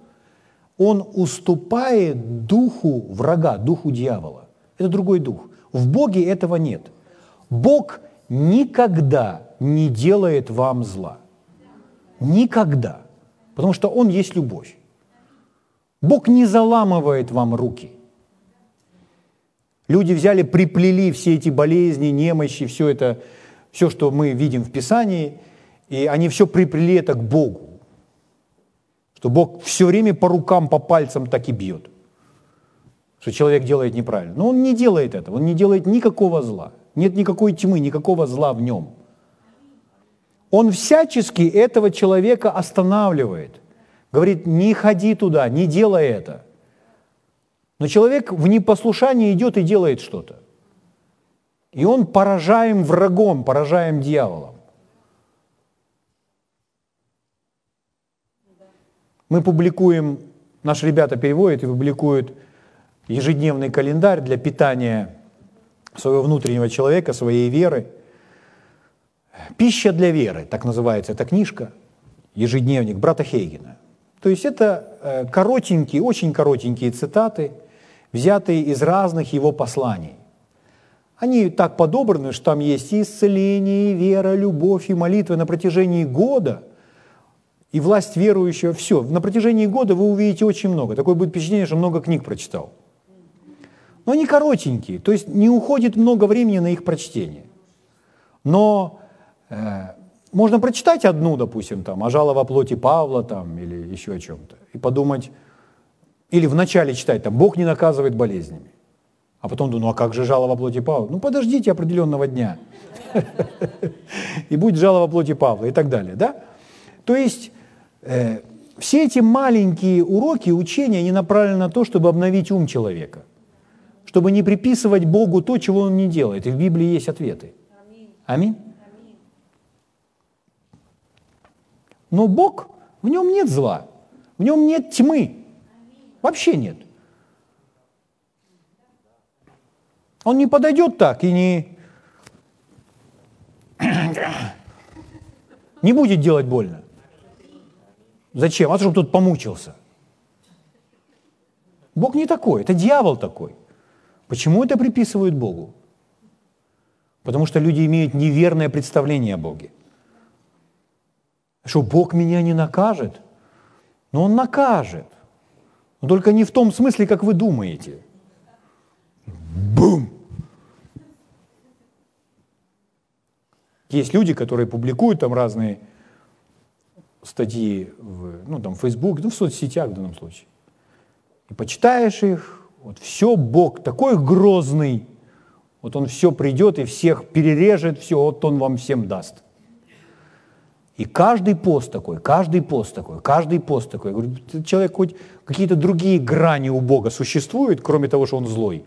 он уступает духу врага, духу дьявола. Это другой дух. В Боге этого нет. Бог никогда не делает вам зла. Никогда. Потому что Он есть любовь. Бог не заламывает вам руки. Люди взяли, приплели все эти болезни, немощи, все это, все, что мы видим в Писании, и они все приплели это к Богу. Что Бог все время по рукам, по пальцам так и бьет. Что человек делает неправильно. Но Он не делает этого, Он не делает никакого зла. Нет никакой тьмы, никакого зла в нем. Он всячески этого человека останавливает. Говорит, не ходи туда, не делай это. Но человек в непослушании идет и делает что-то. И он поражаем врагом, поражаем дьяволом. Мы публикуем, наши ребята переводят и публикуют ежедневный календарь для питания своего внутреннего человека, своей веры. «Пища для веры», так называется эта книжка, ежедневник брата Хейгена. То есть это коротенькие, очень коротенькие цитаты, взятые из разных его посланий. Они так подобраны, что там есть и исцеление, и вера, любовь, и молитва на протяжении года, и власть верующего, все. На протяжении года вы увидите очень много. Такое будет впечатление, что много книг прочитал. Но они коротенькие, то есть не уходит много времени на их прочтение. Но э, можно прочитать одну, допустим, там, о жалоб о плоти Павла там, или еще о чем-то, и подумать, или вначале читать, там, Бог не наказывает болезнями. А потом думаю, ну а как же жалоба о плоти Павла? Ну подождите определенного дня, и будет жалоба о плоти Павла и так далее. Да? То есть э, все эти маленькие уроки, учения, они направлены на то, чтобы обновить ум человека, чтобы не приписывать Богу то, чего Он не делает. И в Библии есть ответы. Аминь. Но Бог, в нем нет зла, в нем нет тьмы, вообще нет. Он не подойдет так и не, не будет делать больно. Зачем? А чтобы тут помучился. Бог не такой, это дьявол такой. Почему это приписывают Богу? Потому что люди имеют неверное представление о Боге. Что Бог меня не накажет? Но Он накажет. Но только не в том смысле, как вы думаете. Бум! Есть люди, которые публикуют там разные статьи в, ну, там, в Facebook, ну, в соцсетях в данном случае. И почитаешь их, вот все Бог такой грозный, вот Он все придет и всех перережет, все, вот Он вам всем даст. И каждый пост такой, каждый пост такой, каждый пост такой. Я говорю, человек хоть какие-то другие грани у Бога существуют, кроме того, что Он злой.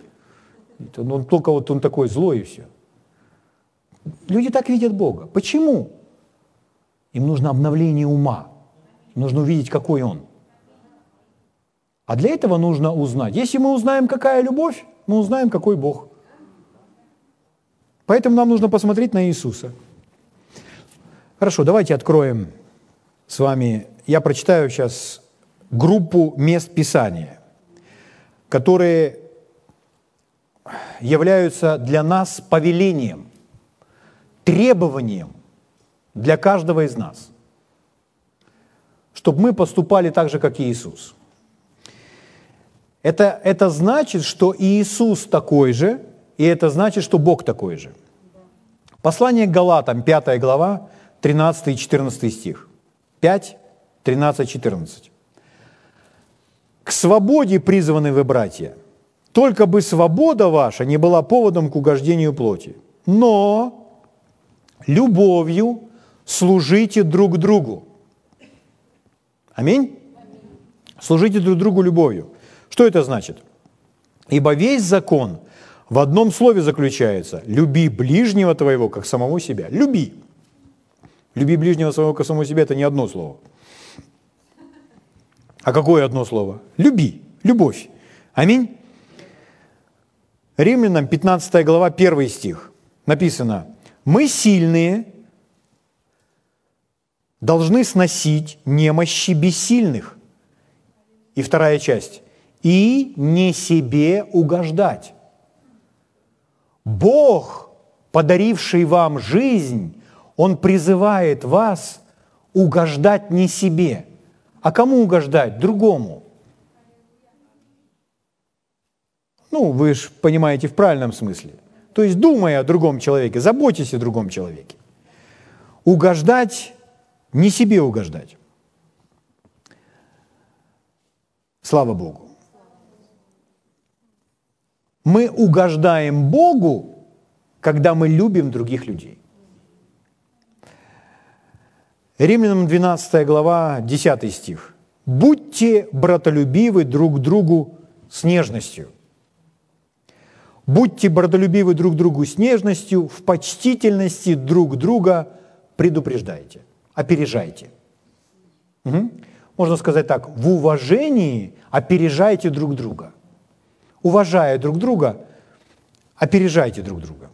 Он только вот Он такой злой и все. Люди так видят Бога. Почему? Им нужно обновление ума. Им нужно увидеть, какой Он. А для этого нужно узнать. Если мы узнаем, какая любовь, мы узнаем, какой Бог. Поэтому нам нужно посмотреть на Иисуса. Хорошо, давайте откроем с вами. Я прочитаю сейчас группу мест Писания, которые являются для нас повелением, требованием для каждого из нас, чтобы мы поступали так же, как и Иисус. Это, это значит, что Иисус такой же, и это значит, что Бог такой же. Послание к Галатам, пятая глава, тринадцатый и четырнадцатый стих. пять, тринадцать, четырнадцать. «К свободе призваны вы, братья, только бы свобода ваша не была поводом к угождению плоти, но любовью служите друг другу». Аминь? Аминь. Служите друг другу любовью. Что это значит? «Ибо весь закон в одном слове заключается – люби ближнего твоего, как самого себя». Люби. Люби ближнего своего, как самого себя – это не одно слово. А какое одно слово? Люби. Любовь. Аминь. Римлянам пятнадцатая глава, первый стих. Написано: «Мы сильные должны сносить немощи бессильных И вторая часть. И не себе угождать. Бог, подаривший вам жизнь, Он призывает вас угождать не себе. А кому угождать? Другому. Ну, вы же понимаете в правильном смысле. То есть, думая о другом человеке, заботьтесь о другом человеке. Угождать, не себе угождать. Слава Богу. Мы угождаем Богу, когда мы любим других людей. Римлянам двенадцатая глава, десятый стих. «Будьте братолюбивы друг к другу с нежностью». «Будьте братолюбивы друг другу с нежностью, в почтительности друг друга предупреждайте, опережайте». Угу. Можно сказать так, в уважении опережайте друг друга. Уважая друг друга, опережайте друг друга.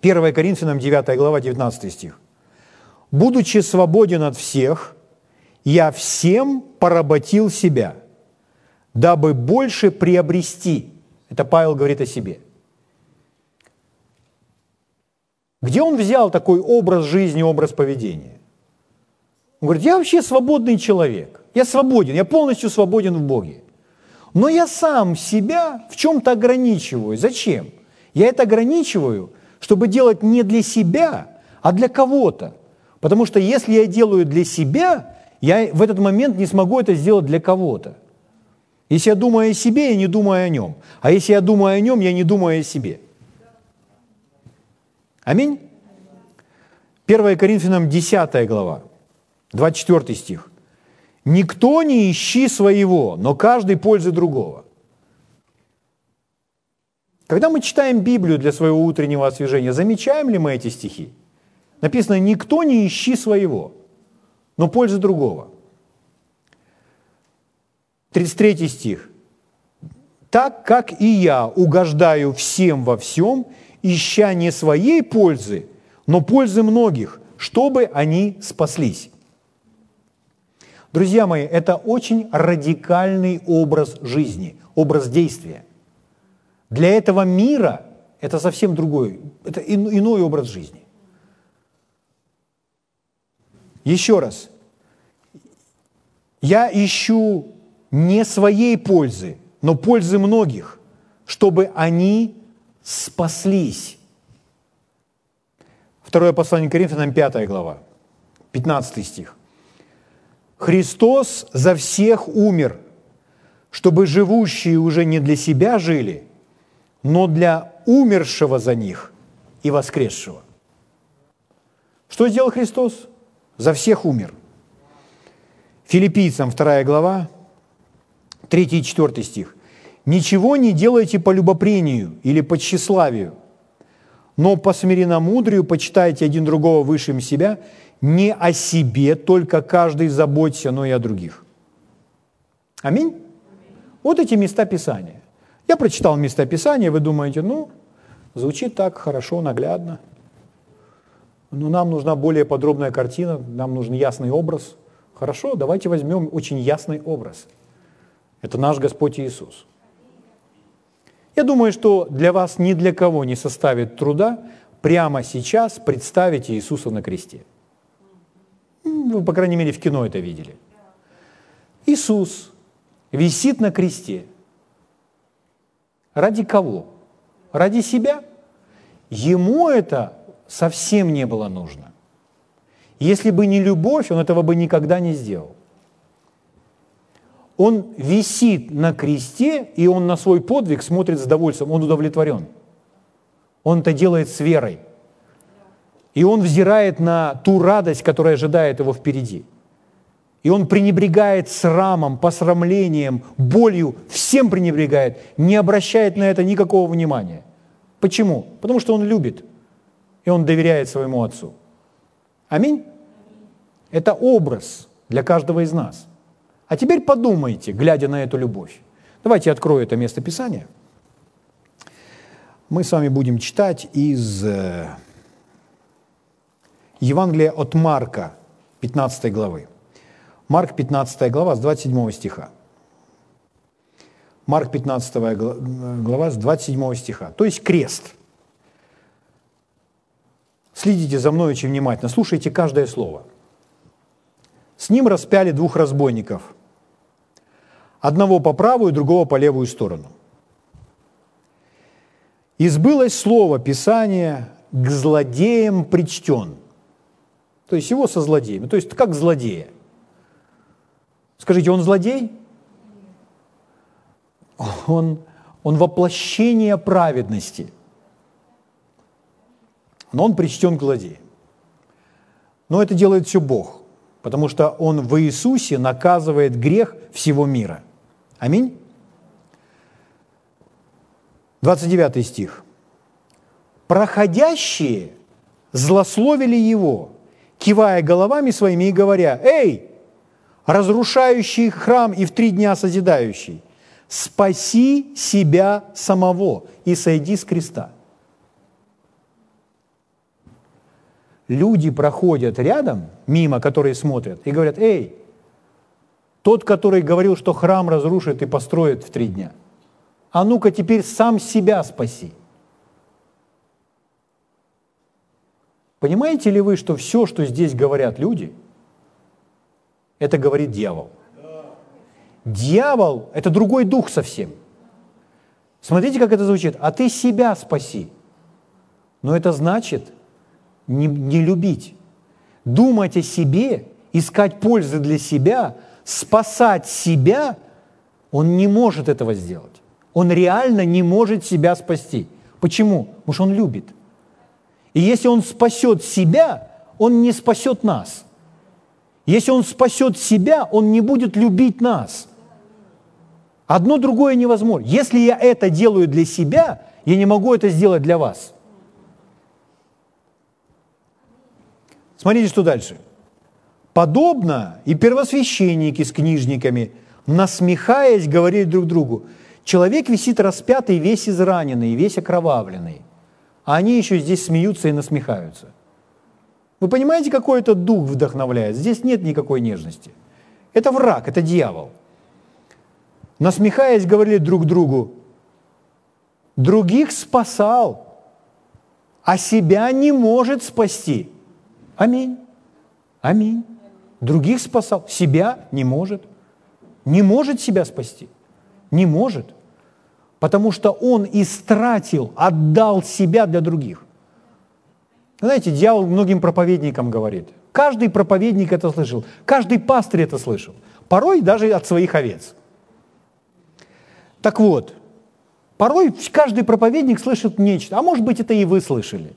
первое Коринфянам девятая глава, девятнадцатый стих. «Будучи свободен от всех, я всем поработил себя, дабы больше приобрести». Это Павел говорит о себе. Где он взял такой образ жизни, образ поведения? Он говорит, я вообще свободный человек, я свободен, я полностью свободен в Боге. Но я сам себя в чем-то ограничиваю. Зачем? Я это ограничиваю, чтобы делать не для себя, а для кого-то. Потому что если я делаю для себя, я в этот момент не смогу это сделать для кого-то. Если я думаю о себе, я не думаю о нем. А если я думаю о нем, я не думаю о себе. Аминь? первое Коринфянам десятая глава, двадцать четвёртый стих. «Никто не ищи своего, но каждый пользы другого». Когда мы читаем Библию для своего утреннего освежения, замечаем ли мы эти стихи? Написано «Никто не ищи своего, но пользы другого». тридцать третий стих. «Так, как и я угождаю всем во всем, ища не своей пользы, но пользы многих, чтобы они спаслись». Друзья мои, это очень радикальный образ жизни, образ действия. Для этого мира это совсем другой, это иной образ жизни. Еще раз. «Я ищу не своей пользы, но пользы многих, чтобы они спаслись». Второе послание Коринфянам, пятая глава, пятнадцатый стих. «Христос за всех умер, чтобы живущие уже не для себя жили, но для умершего за них и воскресшего». Что сделал Христос? За всех умер. Филиппийцам вторая глава, третий и четвёртый стих. «Ничего не делайте по любопрению или по тщеславию, но по смиренномудрию почитайте один другого высшим себя, не о себе, только каждый заботься, но и о других». Аминь? Аминь. Вот эти места Писания. Я прочитал места Писания, вы думаете, ну, звучит так хорошо, наглядно. Но нам нужна более подробная картина, нам нужен ясный образ. Хорошо, давайте возьмем очень ясный образ. Это наш Господь Иисус. Я думаю, что для вас ни для кого не составит труда прямо сейчас представить Иисуса на кресте. Вы, по крайней мере, в кино это видели. Иисус висит на кресте. Ради кого? Ради себя? Ему это совсем не было нужно. Если бы не любовь, он этого бы никогда не сделал. Он висит на кресте, и он на свой подвиг смотрит с довольством. Он удовлетворен. Он это делает с верой. И он взирает на ту радость, которая ожидает его впереди. И он пренебрегает срамом, посрамлением, болью, всем пренебрегает, не обращает на это никакого внимания. Почему? Потому что он любит, и он доверяет своему Отцу. Аминь? Это образ для каждого из нас. А теперь подумайте, глядя на эту любовь. Давайте я открою это место Писания. Мы с вами будем читать из Евангелие от Марка, пятнадцатой главы. Марк, пятнадцатая глава, с двадцать седьмого стиха. Марк пятнадцатая глава с двадцать седьмого стиха, то есть крест. «Следите за мной очень внимательно, слушайте каждое слово. С ним распяли двух разбойников, одного по правую, другого по левую сторону. И сбылось слово Писания к злодеям причтен». То есть его со злодеями, то есть как злодея. Скажите, он злодей? Он, он воплощение праведности. Но он причтен к злодеям. Но это делает все Бог, потому что он в Иисусе наказывает грех всего мира. Аминь. двадцать девятый стих. «Проходящие злословили его, кивая головами своими и говоря: „Эй, разрушающий храм и в три дня созидающий, спаси себя самого и сойди с креста“». Люди проходят рядом, мимо, которые смотрят, и говорят: «Эй, тот, который говорил, что храм разрушит и построит в три дня, а ну-ка теперь сам себя спаси». Понимаете ли вы, что все, что здесь говорят люди, это говорит дьявол? Дьявол – это другой дух совсем. Смотрите, как это звучит. «А ты себя спаси». Но это значит не, не любить. Думать о себе, искать пользы для себя, спасать себя, он не может этого сделать. Он реально не может себя спасти. Почему? Потому что он любит. И если он спасет себя, он не спасет нас. Если он спасет себя, он не будет любить нас. Одно другое невозможно. Если я это делаю для себя, я не могу это сделать для вас. Смотрите, что дальше. «Подобно и первосвященники с книжниками, насмехаясь, говорили друг другу: „Человек висит распятый, весь израненный, весь окровавленный“». А они еще здесь смеются и насмехаются. Вы понимаете, какой этот дух вдохновляет? Здесь нет никакой нежности. Это враг, это дьявол. «Насмехаясь, говорили друг другу: „Других спасал, а себя не может спасти“». Аминь. Аминь. Других спасал, себя не может. Не может себя спасти. Не может. Потому что он истратил, отдал себя для других. Знаете, дьявол многим проповедникам говорит. Каждый проповедник это слышал. Каждый пастырь это слышал. Порой даже от своих овец. Так вот, порой каждый проповедник слышит нечто. А может быть, это и вы слышали.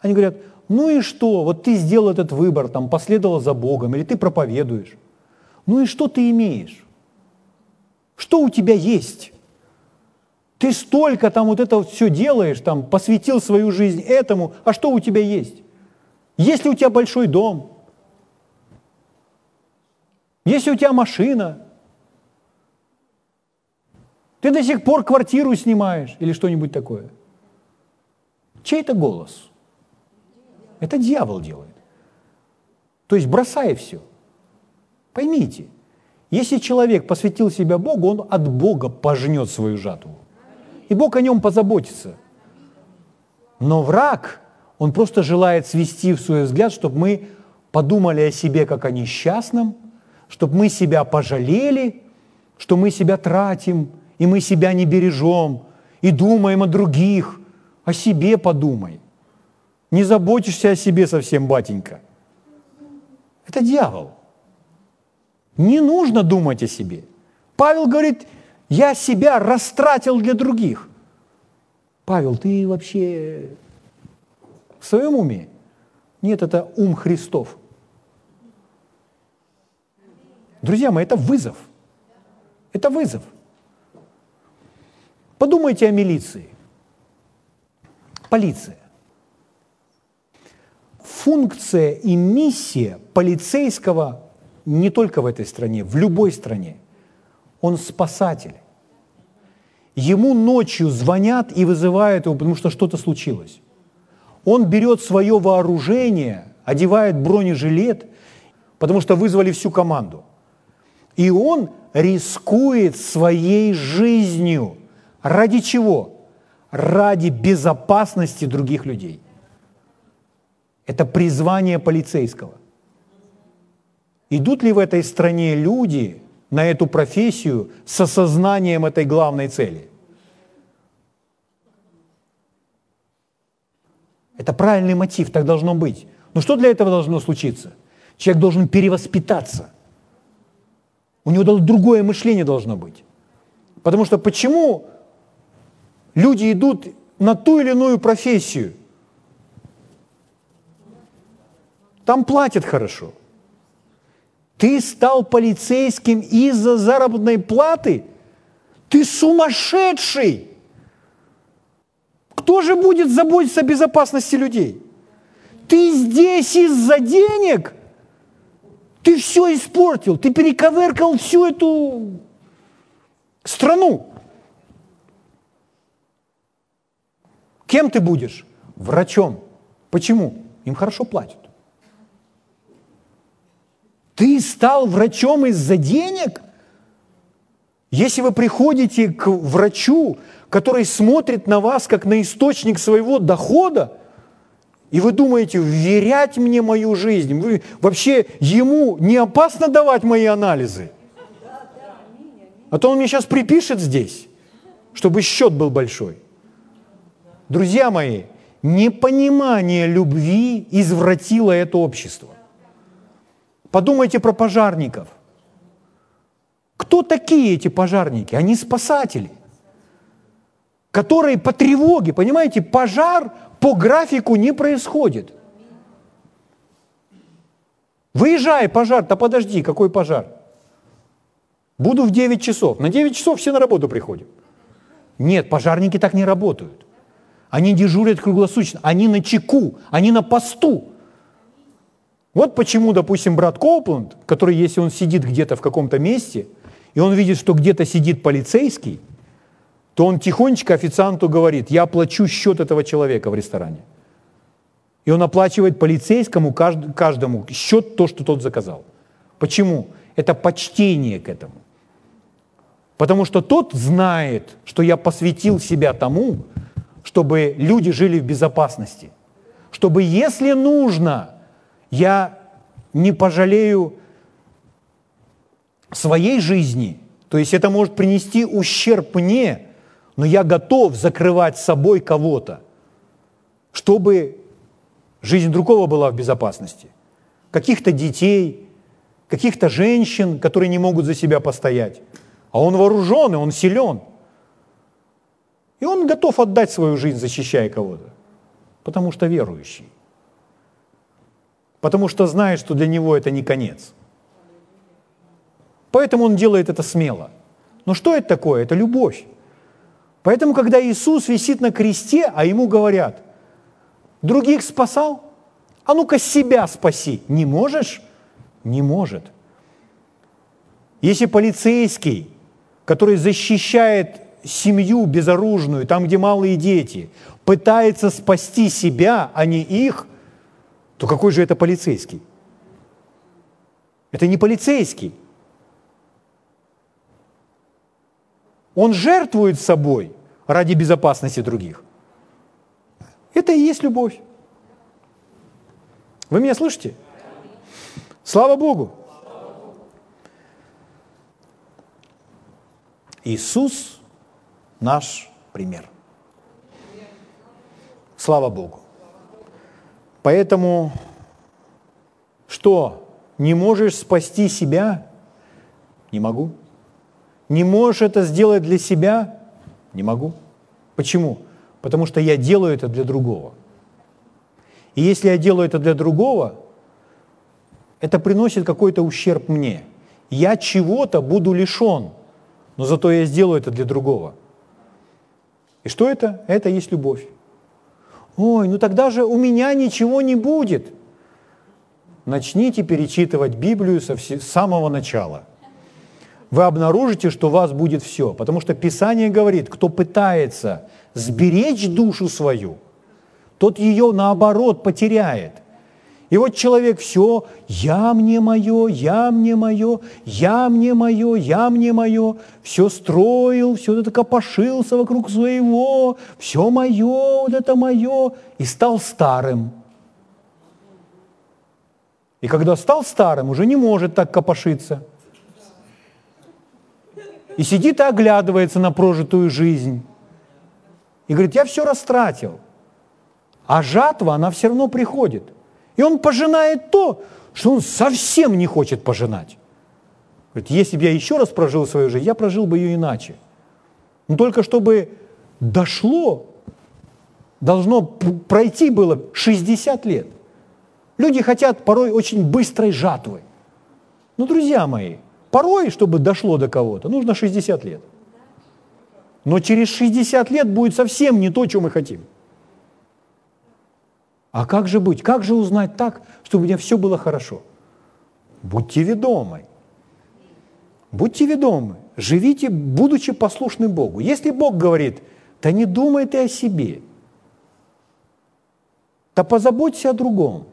Они говорят: «Ну и что? Вот ты сделал этот выбор, там, последовал за Богом, или ты проповедуешь. Ну и что ты имеешь? Что у тебя есть? Ты столько там вот это все делаешь, там, посвятил свою жизнь этому, а что у тебя есть? Есть ли у тебя большой дом? Есть ли у тебя машина? Ты до сих пор квартиру снимаешь или что-нибудь такое?» Чей это голос? Это дьявол делает. То есть бросай все. Поймите, если человек посвятил себя Богу, он от Бога пожнет свою жатву. И Бог о нем позаботится. Но враг, он просто желает свести в свой взгляд, чтобы мы подумали о себе как о несчастном, чтобы мы себя пожалели, что мы себя тратим, и мы себя не бережем, и думаем о других. О себе подумай. Не заботишься о себе совсем, батенька. Это дьявол. Не нужно думать о себе. Павел говорит: «Я себя растратил для других». Павел, ты вообще в своем уме? Нет, это ум Христов. Друзья мои, это вызов. Это вызов. Подумайте о милиции. Полиция. Функция и миссия полицейского не только в этой стране, в любой стране. Он спасатель. Ему ночью звонят и вызывают его, потому что что-то случилось. Он берет свое вооружение, одевает бронежилет, потому что вызвали всю команду. И он рискует своей жизнью. Ради чего? Ради безопасности других людей. Это призвание полицейского. Идут ли в этой стране люди на эту профессию с осознанием этой главной цели? Это правильный мотив, так должно быть. Но что для этого должно случиться? Человек должен перевоспитаться. У него другое мышление должно быть. Потому что почему люди идут на ту или иную профессию? Там платят хорошо. Ты стал полицейским из-за заработной платы? Ты сумасшедший! Кто же будет заботиться о безопасности людей? Ты здесь из-за денег? Ты все испортил, ты перековеркал всю эту страну. Кем ты будешь? Врачом. Почему? Им хорошо платят. Ты стал врачом из-за денег? Если вы приходите к врачу, который смотрит на вас как на источник своего дохода, и вы думаете, вверять мне мою жизнь, вы, вообще ему не опасно давать мои анализы? А то он мне сейчас припишет здесь, чтобы счет был большой. Друзья мои, непонимание любви извратило это общество. Подумайте про пожарников. Кто такие эти пожарники? Они спасатели, которые по тревоге, понимаете, пожар по графику не происходит. Выезжай, пожар, да подожди, какой пожар? Буду в девять часов. На девять часов все на работу приходим. Нет, пожарники так не работают. Они дежурят круглосуточно, они на чеку, они на посту. Вот почему, допустим, брат Коупленд, который, если он сидит где-то в каком-то месте, и он видит, что где-то сидит полицейский, то он тихонечко официанту говорит: я оплачу счет этого человека в ресторане. И он оплачивает полицейскому каждому счет, то, что тот заказал. Почему? Это почтение к этому. Потому что тот знает, что я посвятил себя тому, чтобы люди жили в безопасности. Чтобы, если нужно, я не пожалею своей жизни. То есть это может принести ущерб мне, но я готов закрывать собой кого-то, чтобы жизнь другого была в безопасности. Каких-то детей, каких-то женщин, которые не могут за себя постоять. А он вооружен, он силен. И он готов отдать свою жизнь, защищая кого-то, потому что верующий. Потому что знает, что для него это не конец. Поэтому он делает это смело. Но что это такое? Это любовь. Поэтому, когда Иисус висит на кресте, а ему говорят: других спасал? А ну-ка себя спаси. Не можешь? Не может. Если полицейский, который защищает семью безоружную, там, где малые дети, пытается спасти себя, а не их, то какой же это полицейский? Это не полицейский. Он жертвует собой ради безопасности других. Это и есть любовь. Вы меня слышите? Слава Богу! Иисус наш пример. Слава Богу! Поэтому, что, не можешь спасти себя? Не могу. Не можешь это сделать для себя? Не могу. Почему? Потому что я делаю это для другого. И если я делаю это для другого, это приносит какой-то ущерб мне. Я чего-то буду лишен, но зато я сделаю это для другого. И что это? Это и есть любовь. Ой, ну тогда же у меня ничего не будет. Начните перечитывать Библию со вс- с самого начала. Вы обнаружите, что у вас будет все. Потому что Писание говорит, кто пытается сберечь душу свою, тот ее, наоборот, потеряет. И вот человек все, я мне мое, я мне мое, я мне мое, я мне мое, все строил, все это копошился вокруг своего, все мое, вот это мое, и стал старым. И когда стал старым, уже не может так копошиться. И сидит и оглядывается на прожитую жизнь. И говорит, я все растратил. А жатва, она все равно приходит. И он пожинает то, что он совсем не хочет пожинать. Говорит, если бы я еще раз прожил свою жизнь, я прожил бы ее иначе. Но только чтобы дошло, должно пройти было шестьдесят лет. Люди хотят порой очень быстрой жатвы. Ну, друзья мои, порой, чтобы дошло до кого-то, нужно шестьдесят лет. Но через шестьдесят лет будет совсем не то, что мы хотим. А как же быть? Как же узнать так, чтобы у меня все было хорошо? Будьте ведомы. Будьте ведомы. Живите, будучи послушны Богу. Если Бог говорит, да не думай ты о себе, да позаботься о другом.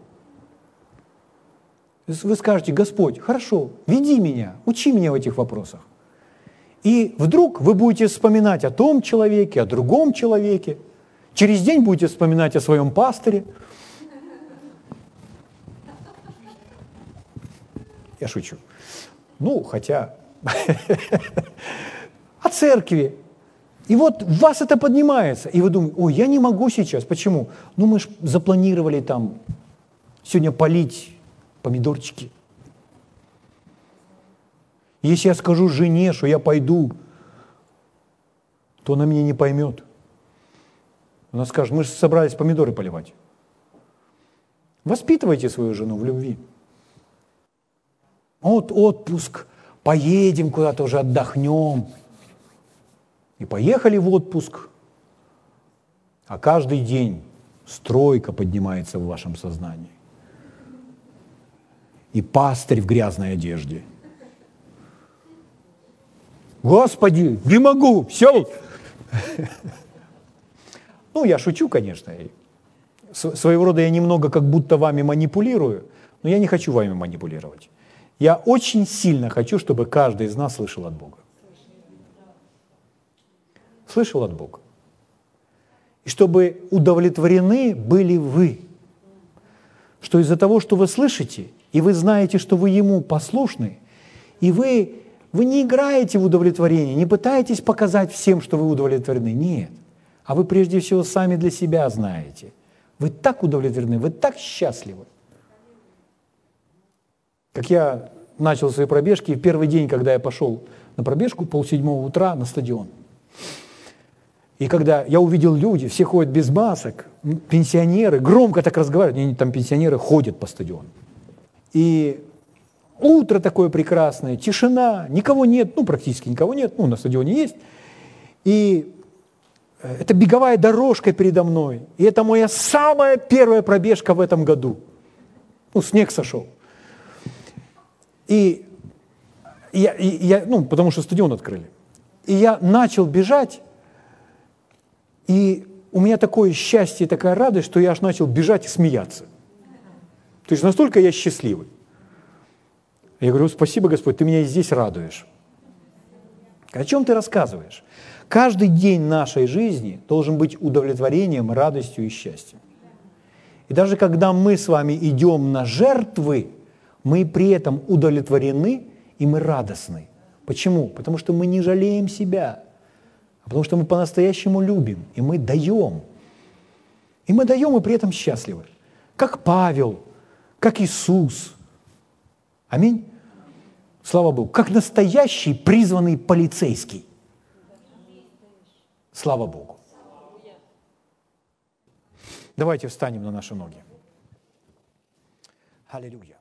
Вы скажете, Господь, хорошо, веди меня, учи меня в этих вопросах. И вдруг вы будете вспоминать о том человеке, о другом человеке. Через день будете вспоминать о своем пастыре. Я шучу. Ну, хотя... О церкви. И вот в вас это поднимается. И вы думаете, ой, я не могу сейчас. Почему? Ну, мы же запланировали там сегодня полить помидорчики. Если я скажу жене, что я пойду, то она меня не поймет. Она скажет, мы же собрались помидоры поливать. Воспитывайте свою жену в любви. Вот отпуск, поедем куда-то уже, отдохнем. И поехали в отпуск. А каждый день стройка поднимается в вашем сознании. И пастырь в грязной одежде. Господи, не могу, все. Ну, я шучу, конечно. Своего рода я немного как будто вами манипулирую, но я не хочу вами манипулировать. Я очень сильно хочу, чтобы каждый из нас слышал от Бога. Слышал от Бога. И чтобы удовлетворены были вы. Что из-за того, что вы слышите, и вы знаете, что вы Ему послушны, и вы, вы не играете в удовлетворение, не пытаетесь показать всем, что вы удовлетворены. Нет. А вы прежде всего сами для себя знаете. Вы так удовлетворены, вы так счастливы. Как я начал свои пробежки, в первый день, когда я пошел на пробежку, полседьмого утра на стадион. И когда я увидел люди, все ходят без масок, пенсионеры, громко так разговаривают, там пенсионеры ходят по стадиону. И утро такое прекрасное, тишина, никого нет, ну, практически никого нет, ну, на стадионе есть. И это беговая дорожка передо мной. И это моя самая первая пробежка в этом году. Ну, снег сошел. И я, и я, ну, потому что стадион открыли. И я начал бежать, и у меня такое счастье, такая радость, что я аж начал бежать и смеяться. То есть настолько я счастливый. Я говорю, спасибо, Господь, ты меня и здесь радуешь. О чем ты рассказываешь? Каждый день нашей жизни должен быть удовлетворением, радостью и счастьем. И даже когда мы с вами идем на жертвы, мы при этом удовлетворены и мы радостны. Почему? Потому что мы не жалеем себя, а потому что мы по-настоящему любим, и мы даем. И мы даем, и при этом счастливы. Как Павел, как Иисус. Аминь. Слава Богу. Как настоящий призванный полицейский. Слава Богу. Давайте встанем на наши ноги. Аллилуйя.